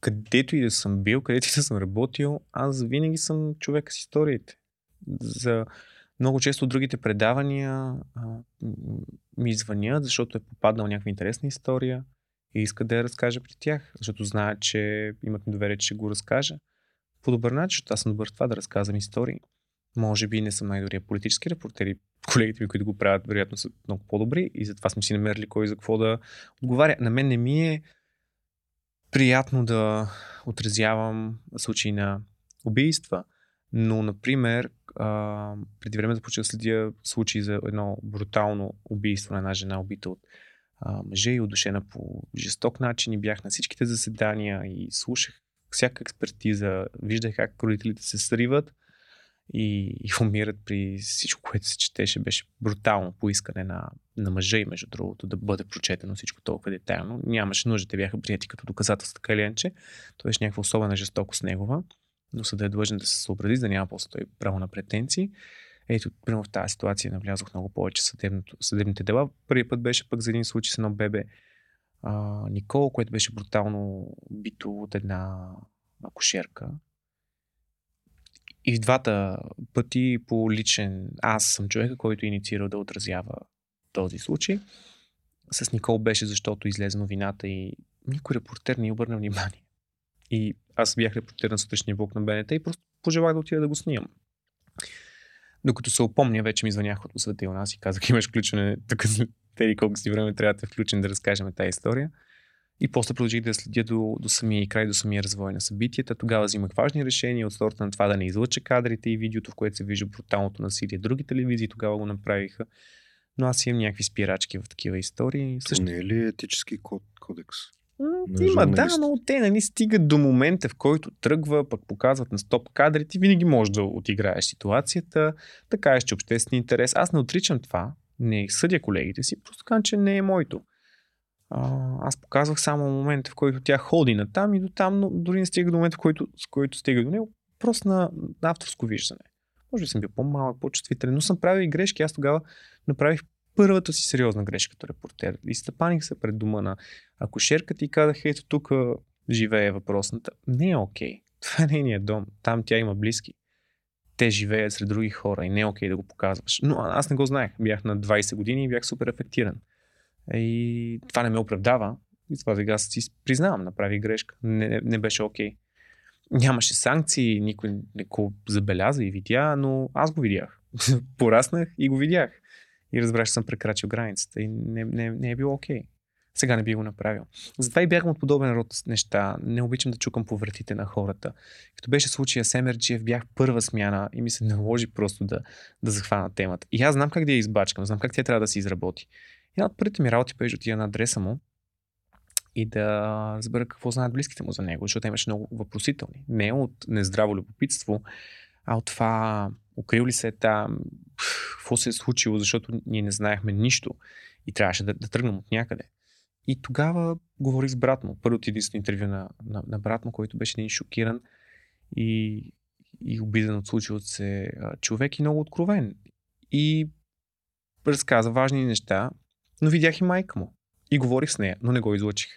където и да съм бил, където и да съм работил, аз винаги съм човек с историите. За много често другите предавания ми звънят, защото е попаднал някаква интересна история и иска да я разкажа при тях, защото знаят, че имат ми доверие, че ще го разкажа. По добър начин, аз съм добър в това да разказвам истории. Може би не съм най-добрия политически репортер и колегите ми, които го правят, вероятно са много по-добри и затова сме си намерили кой за какво да отговаря. На мен не ми е приятно да отразявам случаи на убийства, но, например, преди време започнах да следя случаи за едно брутално убийство на една жена, убита от мъже и удушена по жесток начин, и бях на всичките заседания и слушах всяка експертиза, виждах как родителите се сриват и умират при всичко, което се четеше. Беше брутално поискане на мъжа и, между другото, да бъде прочетено всичко толкова детайлно. Нямаше нужда, те бяха прияти като доказателства, така ленче. Това беше някаква особена жестокост негова, но съда е длъжен да се съобрази, да няма просто той право на претенции. Ето, примерно в тази ситуация навлязох много повече съдебните дела. Първият път беше пък за един случай с едно бебе Никол, което беше брутално бито от една акушерка. И в двата пъти по личен... Аз съм човека, който инициирал да отразява този случай. С Никол беше, защото излезе новината и никой репортер не обърна внимание. И аз бях репортер на сутрешния блок на БНТ и просто пожелах да отида да го снимам. Докато се опомня, вече ми звънях от Светлио нас и казах, имаш включване, тук тези колко си време трябва да те включим да разкажем тази история. И после продължих да следя до самия край, до самия развой на събитията. Тогава взимах важни решения от сорта на това да не излъча кадрите и видеото, в което се вижда бруталното насилие. Други телевизии тогава го направиха. Но аз имам някакви спирачки в такива истории. То не е ли етически кодекс? Има, да, но те нали стигат до момента, в който тръгва, пък показват на стоп кадрите, винаги можеш да отиграеш ситуацията, да кажеш, че обществен интерес. Аз не отричам това, не съдя колегите си, просто казвам, че не е моето. Аз показвах само момента, в който тя ходи натам и до там, но дори не стига до момента, с който стига до него, просто на авторско виждане. Може би съм бил по-малък, по-чувствителен, но съм правил и грешки. Аз тогава направих първата си сериозна грешка като репортер. Изтъпаних се пред дома на акушерката и казах, ето тук живее въпросната. Не е окей. Това не е нейният дом. Там тя има близки. Те живеят сред други хора и не е окей да го показваш. Но аз не го знаех. Бях на 20 години и бях супер афектиран. И това не ме оправдава. И това сега си признавам, направих грешка. Не беше окей. Нямаше санкции, никой не го забеляза и видя, но аз го видях. Пораснах и го видях. И разбрах, че съм прекрачил границата и не е било окей. Сега не би го направил. Затова и бягам от подобен род неща. Не обичам да чукам по вратите на хората. Като беше случая с Емерджиев, бях първа смяна и ми се наложи просто да захвана темата. И аз знам как да я избачкам, знам как тя трябва да се изработи. Една от първите ми работи беше да отида на адреса му и да разбера какво знаят близките му за него, защото имаше много въпросителни. Не от нездраво любопитство, а от това укрил ли се там, какво се е случило, защото ние не знаехме нищо и трябваше да тръгнем от някъде. И тогава говорих с брат му. Първото единствено интервю на брат му, който беше един шокиран и обиден от случилото се човек и много откровен. И разказа важни неща, но видях и майка му. И говорих с нея, но не го излъчих.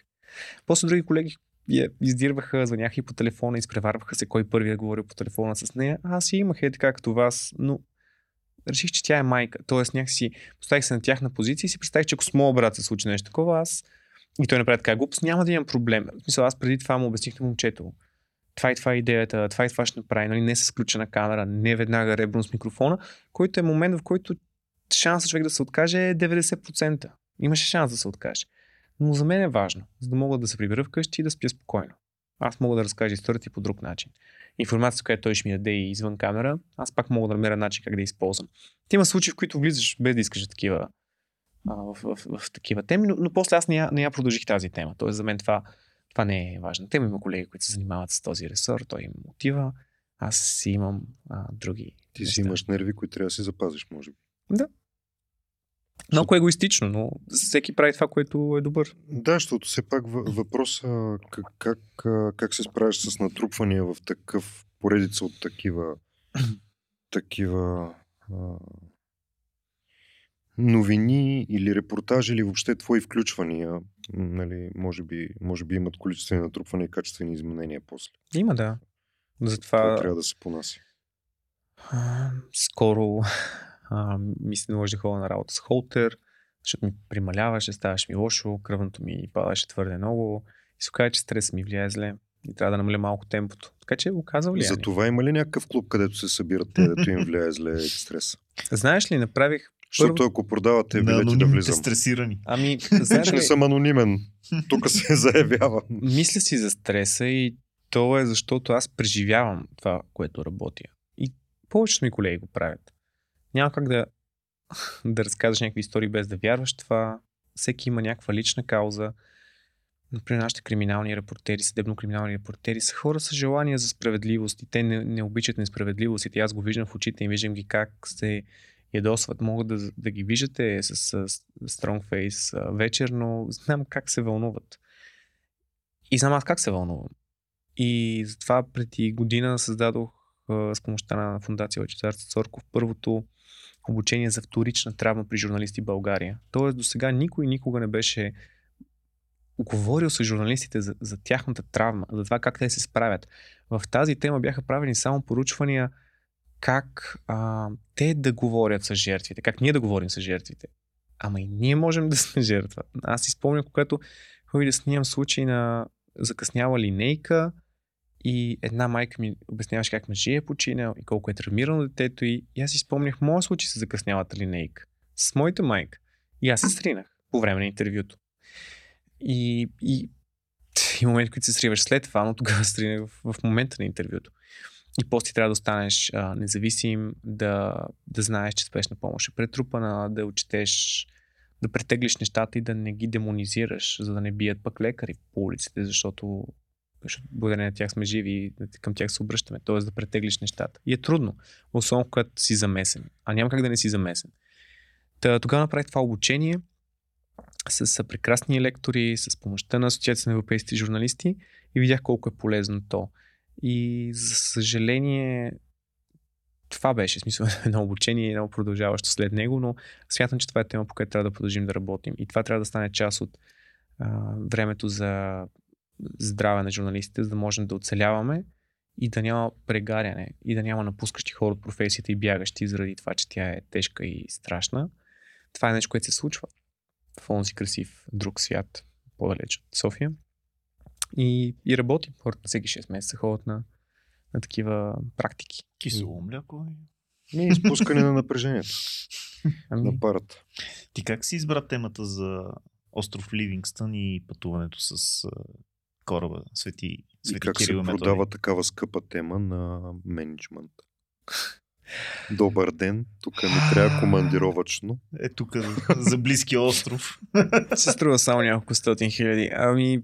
После други колеги я издирваха, звъняха и по телефона, изпреварваха се кой първият говорил по телефона с нея. Аз я имах така като вас, но реших, че тя е майка. Тоест някакси поставих се на тяхна позиция и си представих, че ако с моя брат се случи нещо такова, аз и той направи така глупост, няма да имам проблем. В смисъл, аз преди това му обясних на момчето. Това е идеята, това и това ще направи, нали, не с включена камера, не веднага ребром с микрофона, който е момент, в който шансът човек да се откаже е 90%. Имаше шанс да се откаже. Но за мен е важно, за да мога да се прибера вкъщи и да спя спокойно. Аз мога да разкажа историята и по друг начин. Информацията, която той ще ми даде и извън камера, аз пак мога да намеря начин как да използвам. Те има случаи, в които влизаш без да искаш такива, в такива теми, но после аз не я продължих тази тема. Тоест за мен това не е важна тема. Има колеги, които се занимават с този ресор, той им отива. Аз си имам други. Ти си имаш нерви, които трябва да си запазиш, може би. Да. Много егоистично, но всеки прави това, което е добър. Да, защото все пак въпроса как се справиш с натрупвания в такъв поредица от такива новини или репортажи или въобще твои включвания, нали, може би имат количествени натрупвания и качествени изменения после. Има, да. Затова трябва да се понася. Скоро ми се наложи да ходя на работа с холтер, защото ми прималяваше, ставаше ми лошо, кръвното ми падаше твърде много и се оказа, че стрес ми влияе зле и трябва да намаля малко темпото. Така че го каза влияние. За това има ли някакъв клуб, където се събират, където им влияе зле стреса? Знаеш ли, направих защото ако продавате билети да влизам. Стресирани. Ами, знаеш ли, не съм анонимен. Тук се заявявам. Мисля си за стреса и то е защото аз преживявам това, което работя. И повечето ми колеги го правят. Няма как да разказваш някакви истории без да вярваш това. Всеки има някаква лична кауза. Например, нашите криминални репортери, съдебно-криминални репортери са хора с желание за справедливост и те не обичат несправедливостите. Аз го виждам в очите и виждам ги как се ядосват. Могат да ги виждате с Strongface вечер, но знам как се вълнуват. И знам аз как се вълнувам. И затова преди година създадох с помощта на Фундация Лечитарца Цорков първото обучение за вторична травма при журналисти в България. Тоест до сега никой никога не беше говорил с журналистите за тяхната травма, за това как те се справят. В тази тема бяха правени само поручвания как те да говорят с жертвите, как ние да говорим с жертвите. Ама и ние можем да сме жертва. Аз си спомням, когато ходих да снимам случай на закъсняла линейка и една майка ми обясняваше как мъжът е починал и колко е травмирано детето и аз си спомнях моя случай с закъснялата линейка с моята майка и аз се сринах по време на интервюто и момент, който се сриваш след това, но тогава се сринах в момента на интервюто и после трябва да останеш независим, да знаеш, че спешна помощ е претрупана, да отчетеш да претеглиш нещата и да не ги демонизираш, за да не бият пък лекари по улиците, защото благодарение на тях сме живи и към тях се обръщаме. Тоест да претеглиш нещата. И е трудно, особено когато си замесен. А няма как да не си замесен. Тогава направих това обучение с прекрасни лектори, с помощта на Асоциацията на европейски журналисти и видях колко е полезно то. И за съжаление това беше смисъл на обучение, едно продължаващо след него, но смятам, че това е тема, по която трябва да продължим да работим. И това трябва да стане част от времето за здраве на журналистите, за да можем да оцеляваме и да няма прегаряне, и да няма напускащи хора от професията и бягащи заради това, че тя е тежка и страшна. Това е нещо, което се случва в онзи красив друг свят, по-далеч от София. И работи. Хората всеки 6 месеца ходят на такива практики. Кисело мляко и изпускане на напрежението. На парата. Ти как си избра темата за остров Ливингстън и пътуването с кораба Свети Кирил Методий? И как се продава такава скъпа тема на мениджмънта? Добър ден, тук ми трябва командировачно. Е, тук за близкия остров. Се струва само няколко стотин хиляди. Ами,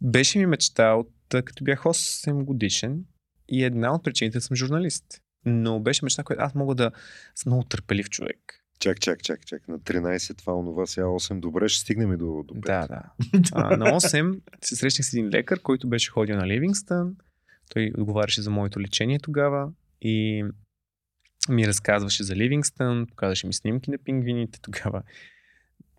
беше ми мечта от като бях 8 годишен и една от причините да съм журналист. Но беше мечта, която аз мога да съм много търпелив човек. Чак. На 13 това онова, сега 8. Добре, ще стигнем и до 5. Да. На 8 се срещнах с един лекар, който беше ходил на Ливингстън. Той отговаряше за моето лечение тогава и ми разказваше за Ливингстън, показваше ми снимки на пингвините тогава.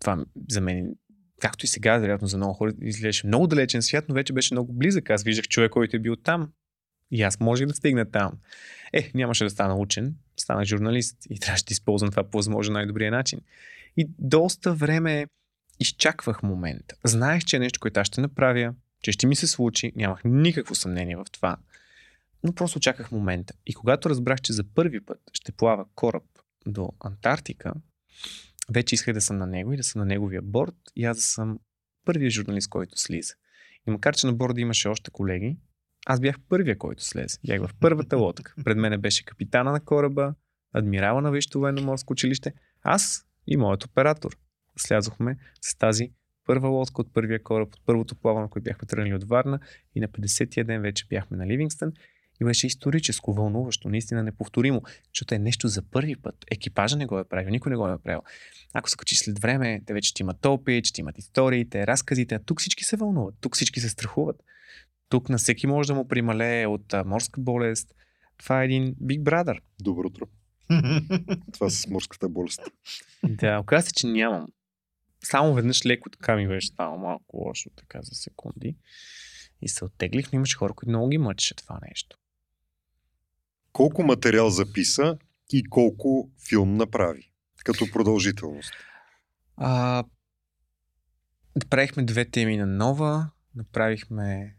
Това за мен, както и сега, вероятно за много хора, изглеждаше много далечен свят, но вече беше много близък. Аз виждах човек, който е бил там и аз можех да стигна там. Нямаше да стана учен, станах журналист и трябваше да използвам това по възможно най-добрия начин. И доста време изчаквах момента. Знаех, че е нещо, което аз ще направя, че ще ми се случи, нямах никакво съмнение в това, но просто очаках момента. И когато разбрах, че за първи път ще плава кораб до Антарктика, вече исках да съм на него и да съм на неговия борд и аз да съм първият журналист, който слиза. И макар, че на борда имаше още колеги, аз бях първия, който слезе. Бях в първата лодка. Пред мене беше капитана на кораба, адмирала на Висшето военноморско училище, аз и моят оператор. Слязохме с тази първа лодка от първия кораб, от първото плаване, което бяхме тръгнали от Варна и на 50-тия ден вече бяхме на Ливингстън и беше историческо, вълнуващо, наистина неповторимо, защото е нещо за първи път. Екипажа не го е правил, никой не го е правил. Ако се качи след време, те вече ще имат топи, ще имат историите, разказите, а тук всички се вълнуват, тук всички се страхуват. Тук на всеки може да му прималее от морска болест. Това е един Big Brother. Добро утро. Това с морската болест. Да, оказа се, че нямам. Само веднъж леко така ми беше става малко лошо, така за секунди. И се оттеглих, но имаше хора, които много ги мъчеше това нещо. Колко материал записа и колко филм направи? Като продължителност. Правихме 2 теми на Нова. Направихме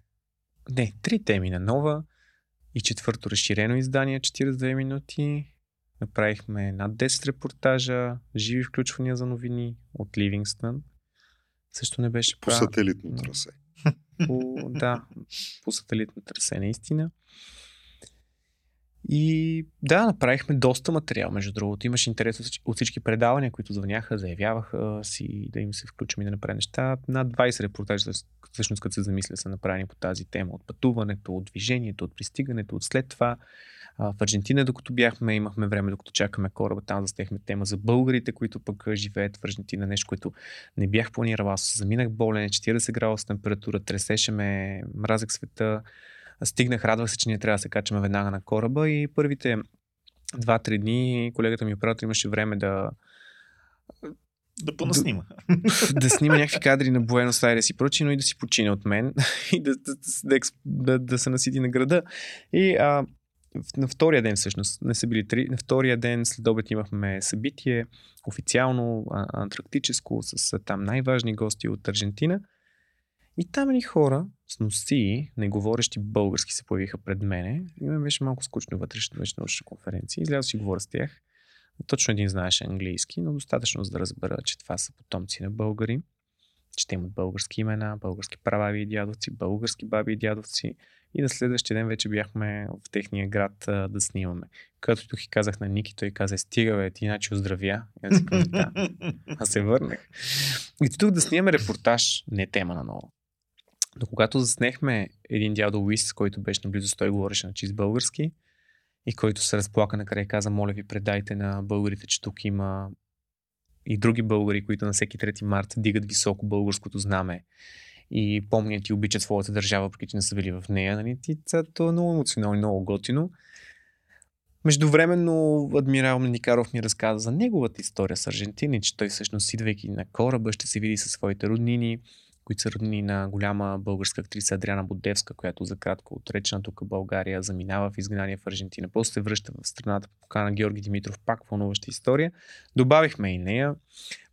3 теми на Нова. И 4-то разширено издание, 42 минути. Направихме над 10 репортажа, живи включвания за новини от Ливингстън. Също не беше по сателитно трасе. По сателитно трасе, наистина. И да, направихме доста материал, между другото. Имаше интерес от всички предавания, които звъняха, заявяваха си да им се включим и да направим неща. Над 20 репортажа, всъщност като се замисля, са направени по тази тема. От пътуването, от движението, от пристигането, от след това. В Аржентина, докато бяхме, имахме време, докато чакаме кораба, там застехме тема за българите, които пък живеят в Аржентина, нещо, което не бях планирал. Аз заминах болен, 40 градуса температура, тресеше ме, мразех света. Стигнах, радвах се, че ние трябва да се качаме веднага на кораба и първите 2-3 дни колегата ми оператор имаше време да понаснима. Да снима някакви кадри на Буенос Айрес и прочие, но и да си почине от мен и да се насити на града. И на втория ден всъщност, не са били 3, на втория ден след обед имахме събитие, официално, антарктическо, с там най-важни гости от Аржентина. И там едни хора с носи, не говорещи български, се появиха пред мене. И ме беше малко скучно вътрешно вече научна конференция. Излязох си говоря с тях. Точно един знаеше английски, но достатъчно за да разбера, че това са потомци на българи. Че те имат български имена, български прабаби и дядовци, български баби и дядовци. и на следващия ден вече бяхме в техния град да снимаме. Като тук и казах на Ники, той каза, стига бе, ти иначе оздравя. И аз си казах, да. Аз се върнах. И тук да снимаме репортаж, не тема на ново. Но когато заснехме един дядо Луис, който беше наблизо, той говореше на чист български и който се разплака накрай и каза, моля ви, предайте на българите, че тук има и други българи, които на всеки 3 март дигат високо българското знаме и помнят и обичат своята държава, въпреки че не са били в нея. Нали? Това е много емоционално и много готино. Междувременно адмирал Никаров ни разказа за неговата история с Аржентина, че той всъщност идвайки на кораба ще се види със своите роднини, които са роднини на голяма българска актриса Адриана Будевска, която за кратко отречена тук в България, заминава в изгнание в Аржентина. После се връща в страната по покана на Георги Димитров, пак вълнуваща история. Добавихме и нея.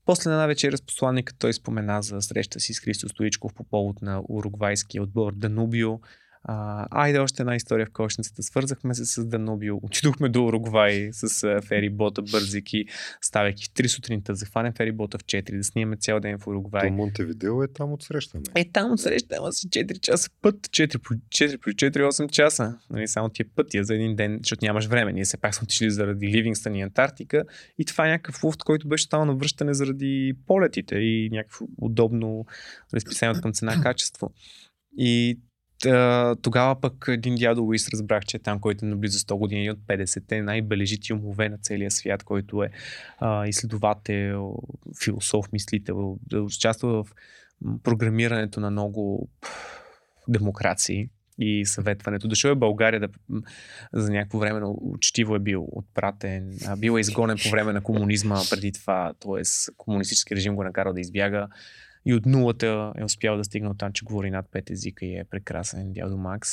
После на една вечера с посланника той спомена за среща си с Христо Стоичков по повод на уругвайския отбор Данубио. Айде още една история в кошницата. Свързахме се с Данубио, отидохме до Уругвай с ферибота, бързики, ставяки в 3 сутринта, захванем ферибота в 4, да снимаме цял ден в Уругвай. То Монтевидео е там отсрещане. Там отсрещаме си 4 часа път, 4 + 4 8 часа. Нали, само тия пътя за един ден, защото нямаш време. Ние все пак сме отишли заради Ливингстън и Антарктика и това е някакъв луфт, който беше стал на връщане заради полетите и някакво удобно разписание от към цена-качество. И тогава пък един дядо Луис разбрах, че е там, който е наблизо 100 години от 50-те най-бележити умове на целия свят, който е изследовател, философ, мислител, участва в програмирането на много демокрации и съветването. Дошъл е България да, за някакво време учтиво е бил отпратен, бил е изгонен по време на комунизма преди това, т.е. комунистически режим го накарал да избяга. И от нулата е успял да стигна от там, че говори над 5 езика и е прекрасен дядо Макс.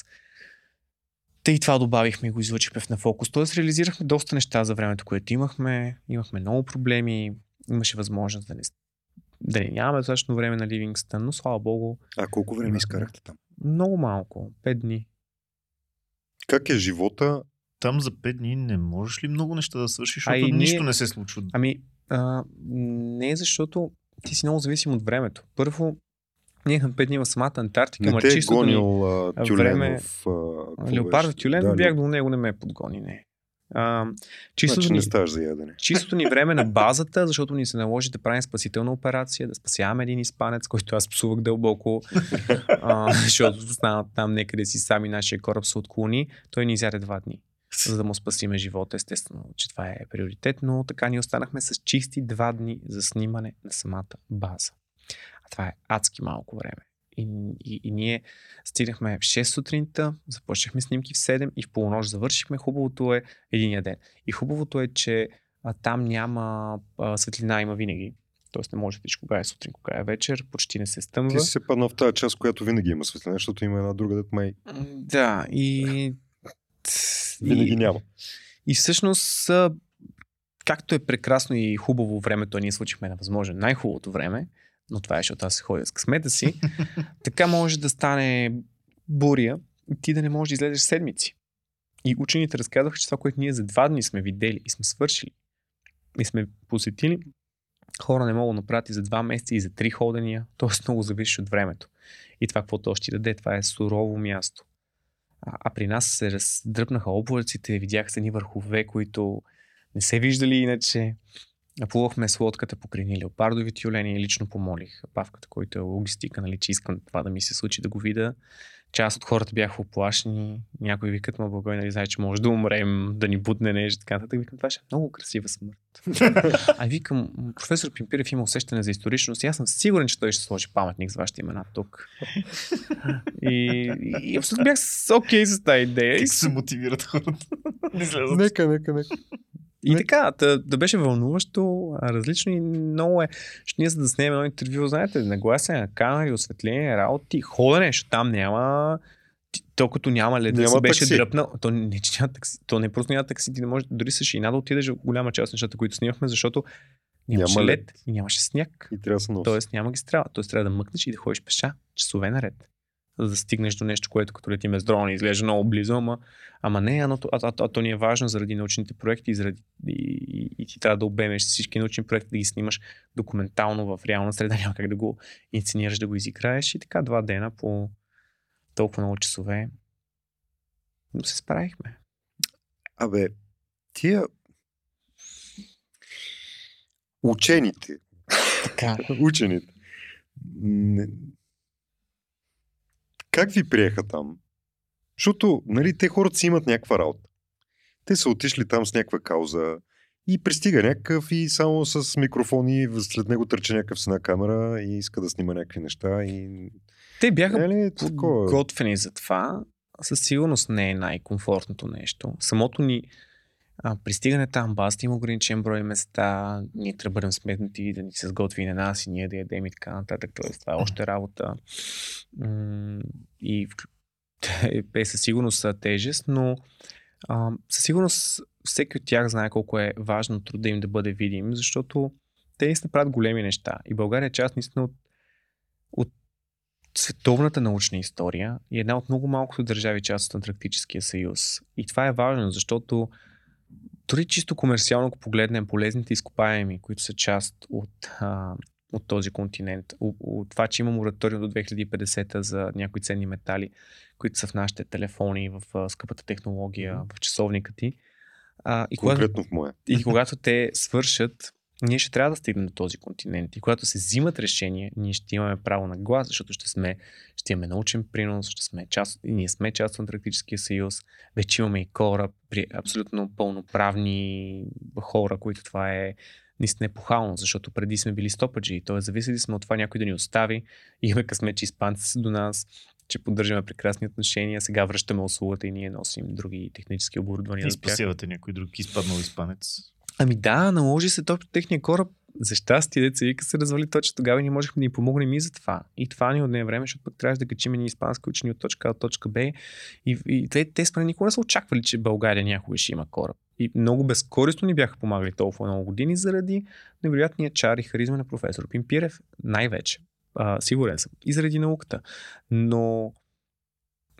Та и това добавихме и го излъчихме в нафокус. Тоест реализирахме доста неща за времето, което имахме. Имахме много проблеми. Имаше възможност да не нямаме достатъчно време на Ливингстън, но слава богу. А колко време изкарахте там? Много малко. 5 дни. Как е живота? Там за 5 дни не можеш ли много неща да свършиш, защото нищо не се случва? Не, защото ти си много зависим от времето. Първо, ние към 5 дни в самата Антарктика. Не те е гонил Тюленов. Леопардов Тюлен, да, бях до него, не ме подгони. Не. Значи не ставаш за ядене. Чистото ни време на базата, защото ни се наложи да правим спасителна операция, да спасяваме един испанец, който аз псувах дълбоко, защото останат там некъде си сами, нашия кораб се отклони. Той ни изяде 2 дни. За да му спасиме живота, естествено, че това е приоритет, но така ни останахме с чисти 2 дни за снимане на самата база. А това е адски малко време. И ние стигнахме в 6 сутринта, започнахме снимки в 7 и в полунощ завършихме. Хубавото е единия ден. И хубавото е, че там няма светлина, има винаги. Тоест не може да видиш кога е сутрин, кога е вечер, почти не се стъмва. Ти се падна в тази част, която винаги има светлина, защото има една друга дет май. Да, и винаги няма. И всъщност, както е прекрасно и хубаво времето, ние случихме на възможно най-хубавото време, но това е, защото аз се ходя с късмета си, така може да стане буря и ти да не можеш да излезеш седмици. И учените разказваха, че това, което ние за 2 дни сме видели и сме свършили и сме посетили, хора не могат да направят и за 2 месеца и за 3 ходения, т.е. много зависи от времето. И това, каквото още даде, това е сурово място. А при нас се раздръпнаха облаците, видяха се ни върхове, които не се виждали иначе. Плувахме с лодката покрай леопардови тюлени и лично помолих Павката, който е логистика, нали, че искам това да ми се случи, да го видя. Част от хората бяха оплашени, някои викат, ма Благой, нали, знае, че може да умрем, да ни бутне нещо, така нататък. Викам, това ще е много красива смърт. А викам, професор Пимпирев има усещане за историчност и аз съм сигурен, че той ще сложи паметник с вашите имена тук. И абсолютно бях окей с тази идея. Как се мотивират хората? Нека. И така, да беше вълнуващо, различно и много е. Ще ние за да снеме едно интервю, знаете, нагласяне на камери, осветление, работи, ходене, защото там няма, то като няма лед, да се беше дръпнал, то не просто няма такси, ти не можеш дори с шина да отидеш в голяма част от нещата, които снимахме, защото нямаше лед и нямаше сняг. И трябва да се носи. Тоест няма магистрала, тоест трябва да мъкнеш и да ходиш пеша часове наред, за да стигнеш до нещо, което като летим е с дрона, изглежда много близо, ама не, то ни е важно заради научните проекти и ти трябва да обемеш всички научни проекти, да ги снимаш документално в реална среда, няма как да го инсценираш, да го изиграеш и така 2 дена по толкова много часове. но се справихме. Абе, тия учените, така. Учените, как ви приеха там? Защото, нали, те хората си имат някаква работа. Те са отишли там с някаква кауза и пристига някакъв и само с микрофони, след него търча някакъв с една камера и иска да снима някакви неща. И... Те бяха подготвени за това. Със сигурност не е най-комфортното нещо. Самото ни пристигане там, баста има ограничен брой места, ние трябва да бъдем сметнати да ни се сготви и на нас и ние да ядем и така нататък. Тоест, това е още работа. И те със сигурност са тежест, но със сигурност всеки от тях знае колко е важно труда им да бъде видим, защото те се правят големи неща. И България е част наистина от световната научна история и една от много малкото държави част от Антарктическия съюз. И това е важно, защото дори чисто комерциално, ако погледнем полезните изкопаеми, които са част от този континент, от това, че има мораториум до 2050 за някои ценни метали, които са в нашите телефони, в скъпата технология, в часовника ти. Конкретно в моя. И когато те свършат, ние ще трябва да стигнем до този континент. И когато се взимат решения, ние ще имаме право на глас, защото ще имаме научен принос, ние сме част от Антарктическия съюз, вече имаме и кораб, абсолютно пълноправни хора, които това е наистина епохално, защото преди сме били стопаджи, т.е. зависели сме от това някой да ни остави, имаме късмет, че испанците са до нас, че поддържаме прекрасни отношения, сега връщаме услугата и ние носим други технически оборудвания. И спасявате някой друг изпаднал испанец. Ами да, наложи се топ техния кораб. За щастие, деца вика се развали точно тогава и ние можехме да ни помогнем и за това. И това ни отне време, защото пък трябваше да качим ни испански учени от точка А до точка Б. И те спрени никога не са очаквали, че България някога ще има кораб. И много безкористно ни бяха помагали толкова много години заради невероятния чар и харизма на професор Пимпирев. Най-вече. Сигурен съм. И заради науката. Но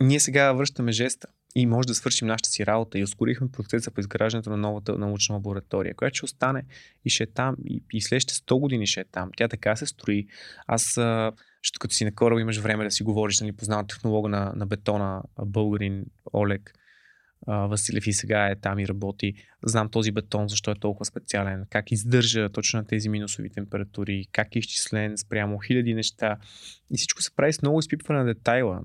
ние сега връщаме жеста. И може да свършим нашата си работа и ускорихме процеса по изграждането на новата научна лаборатория, която ще остане и ще е там и следващите 100 години ще е там. Тя така се строи. Защото като си на кораба имаш време да си говориш, нали, познавам технолога на бетона, българин Олег Василев и сега е там и работи. Знам този бетон, защо е толкова специален, как издържа точно на тези минусови температури, как е изчислен спрямо хиляди неща. И всичко се прави с много изпипване на детайла.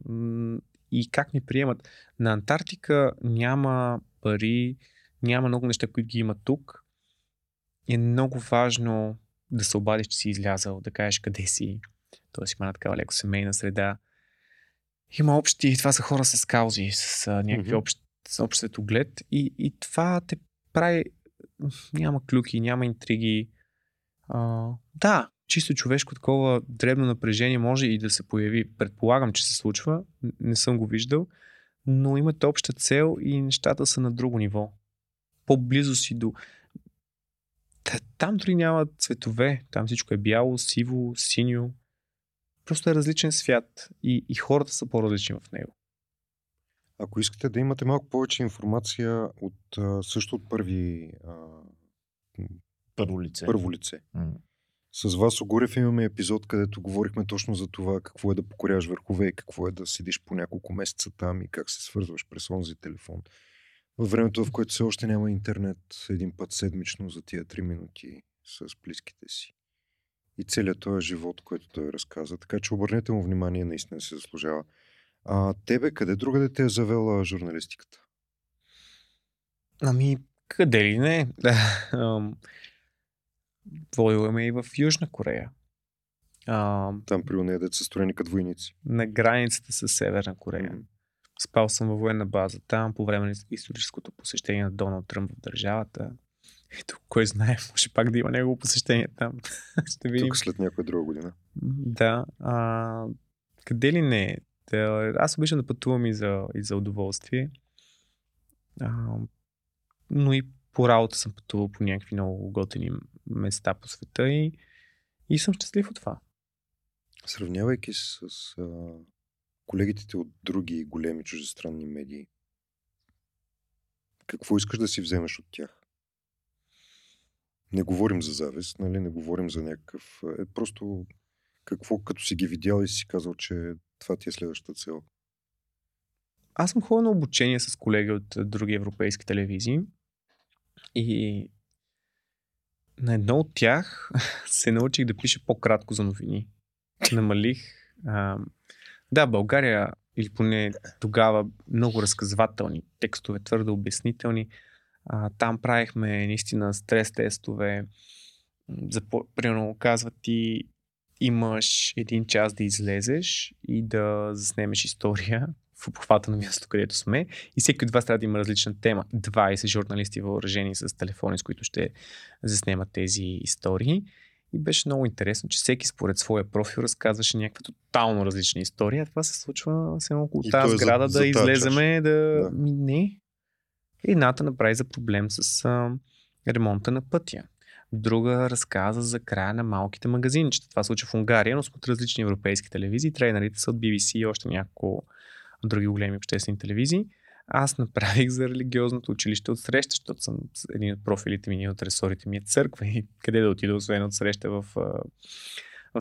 И как ни приемат. На Антарктика няма пари, няма много неща, които ги има тук. Е много важно да се обадиш, че си излязал, да кажеш къде си. Тоест има една такава леко семейна среда. Има общи, това са хора с каузи, с някакви общ светоглед. И това те прави, няма клюки, няма интриги. Да. Чисто човешко такова дребно напрежение може и да се появи. Предполагам, че се случва, не съм го виждал, но имате обща цел и нещата са на друго ниво. По-близо си до... Там дори няма цветове, там всичко е бяло, сиво, синьо. Просто е различен свят и хората са по-различни в него. Ако искате да имате малко повече информация от първо лице. С Васил Гурев имаме епизод, където говорихме точно за това какво е да покоряваш върхове и какво е да седиш по няколко месеца там и как се свързваш през онзи телефон. Във времето, в което все още няма интернет, един път седмично за тия 3 минути с близките си. И целият този живот, който той разказа. Така че обърнете му внимание, наистина се заслужава. А тебе къде другаде те е завела журналистиката? Ами, къде ли не? Водила ме и в Южна Корея. Там при уния деца строени като войници. На границата с Северна Корея. Спал съм във военна база там по време на историческото посещение на Доналд Тръмп в държавата. Ето, кой знае, може пак да има негово посещение там. Ще видим. Тук след някоя друга година. Да. Къде ли не? Аз обичам да пътувам и за удоволствие. Но и по работа съм пътувал по някакви много готини места по света и съм щастлив от това. Сравнявайки се с колегите ти от други големи чуждестранни медии, какво искаш да си вземеш от тях? Не говорим за завист, нали? Не говорим за някакъв... Просто какво, като си ги видял и си казал, че това ти е следващата цел? Аз съм ходил на обучение с колеги от други европейски телевизии и на едно от тях се научих да пиша по-кратко за новини. Намалих. Да, България, или поне тогава, много разказвателни текстове, твърдо обяснителни. Там правихме наистина стрес-тестове. Примерно казват ти имаш един час да излезеш и да заснемеш история в обхвата на място, където сме. И всеки от вас трябва да има различна тема. 20 журналисти въоръжени с телефони, с които ще заснемат тези истории. И беше много интересно, че всеки според своя профил разказваше някаква тотално различна история. Това се случва само около тази сграда да излеземе. Да... Не. Едната направи за проблем с ремонта на пътя. Друга разказа за края на малките магазинчета. Това се случва в Унгария, но от различни европейски телевизии. Трейнерите са от BBC и още няколко други големи обществени телевизии. Аз направих за религиозното училище от среща, защото съм един от профилите ми, един от ресорите ми е църква и къде да отида, освен от среща в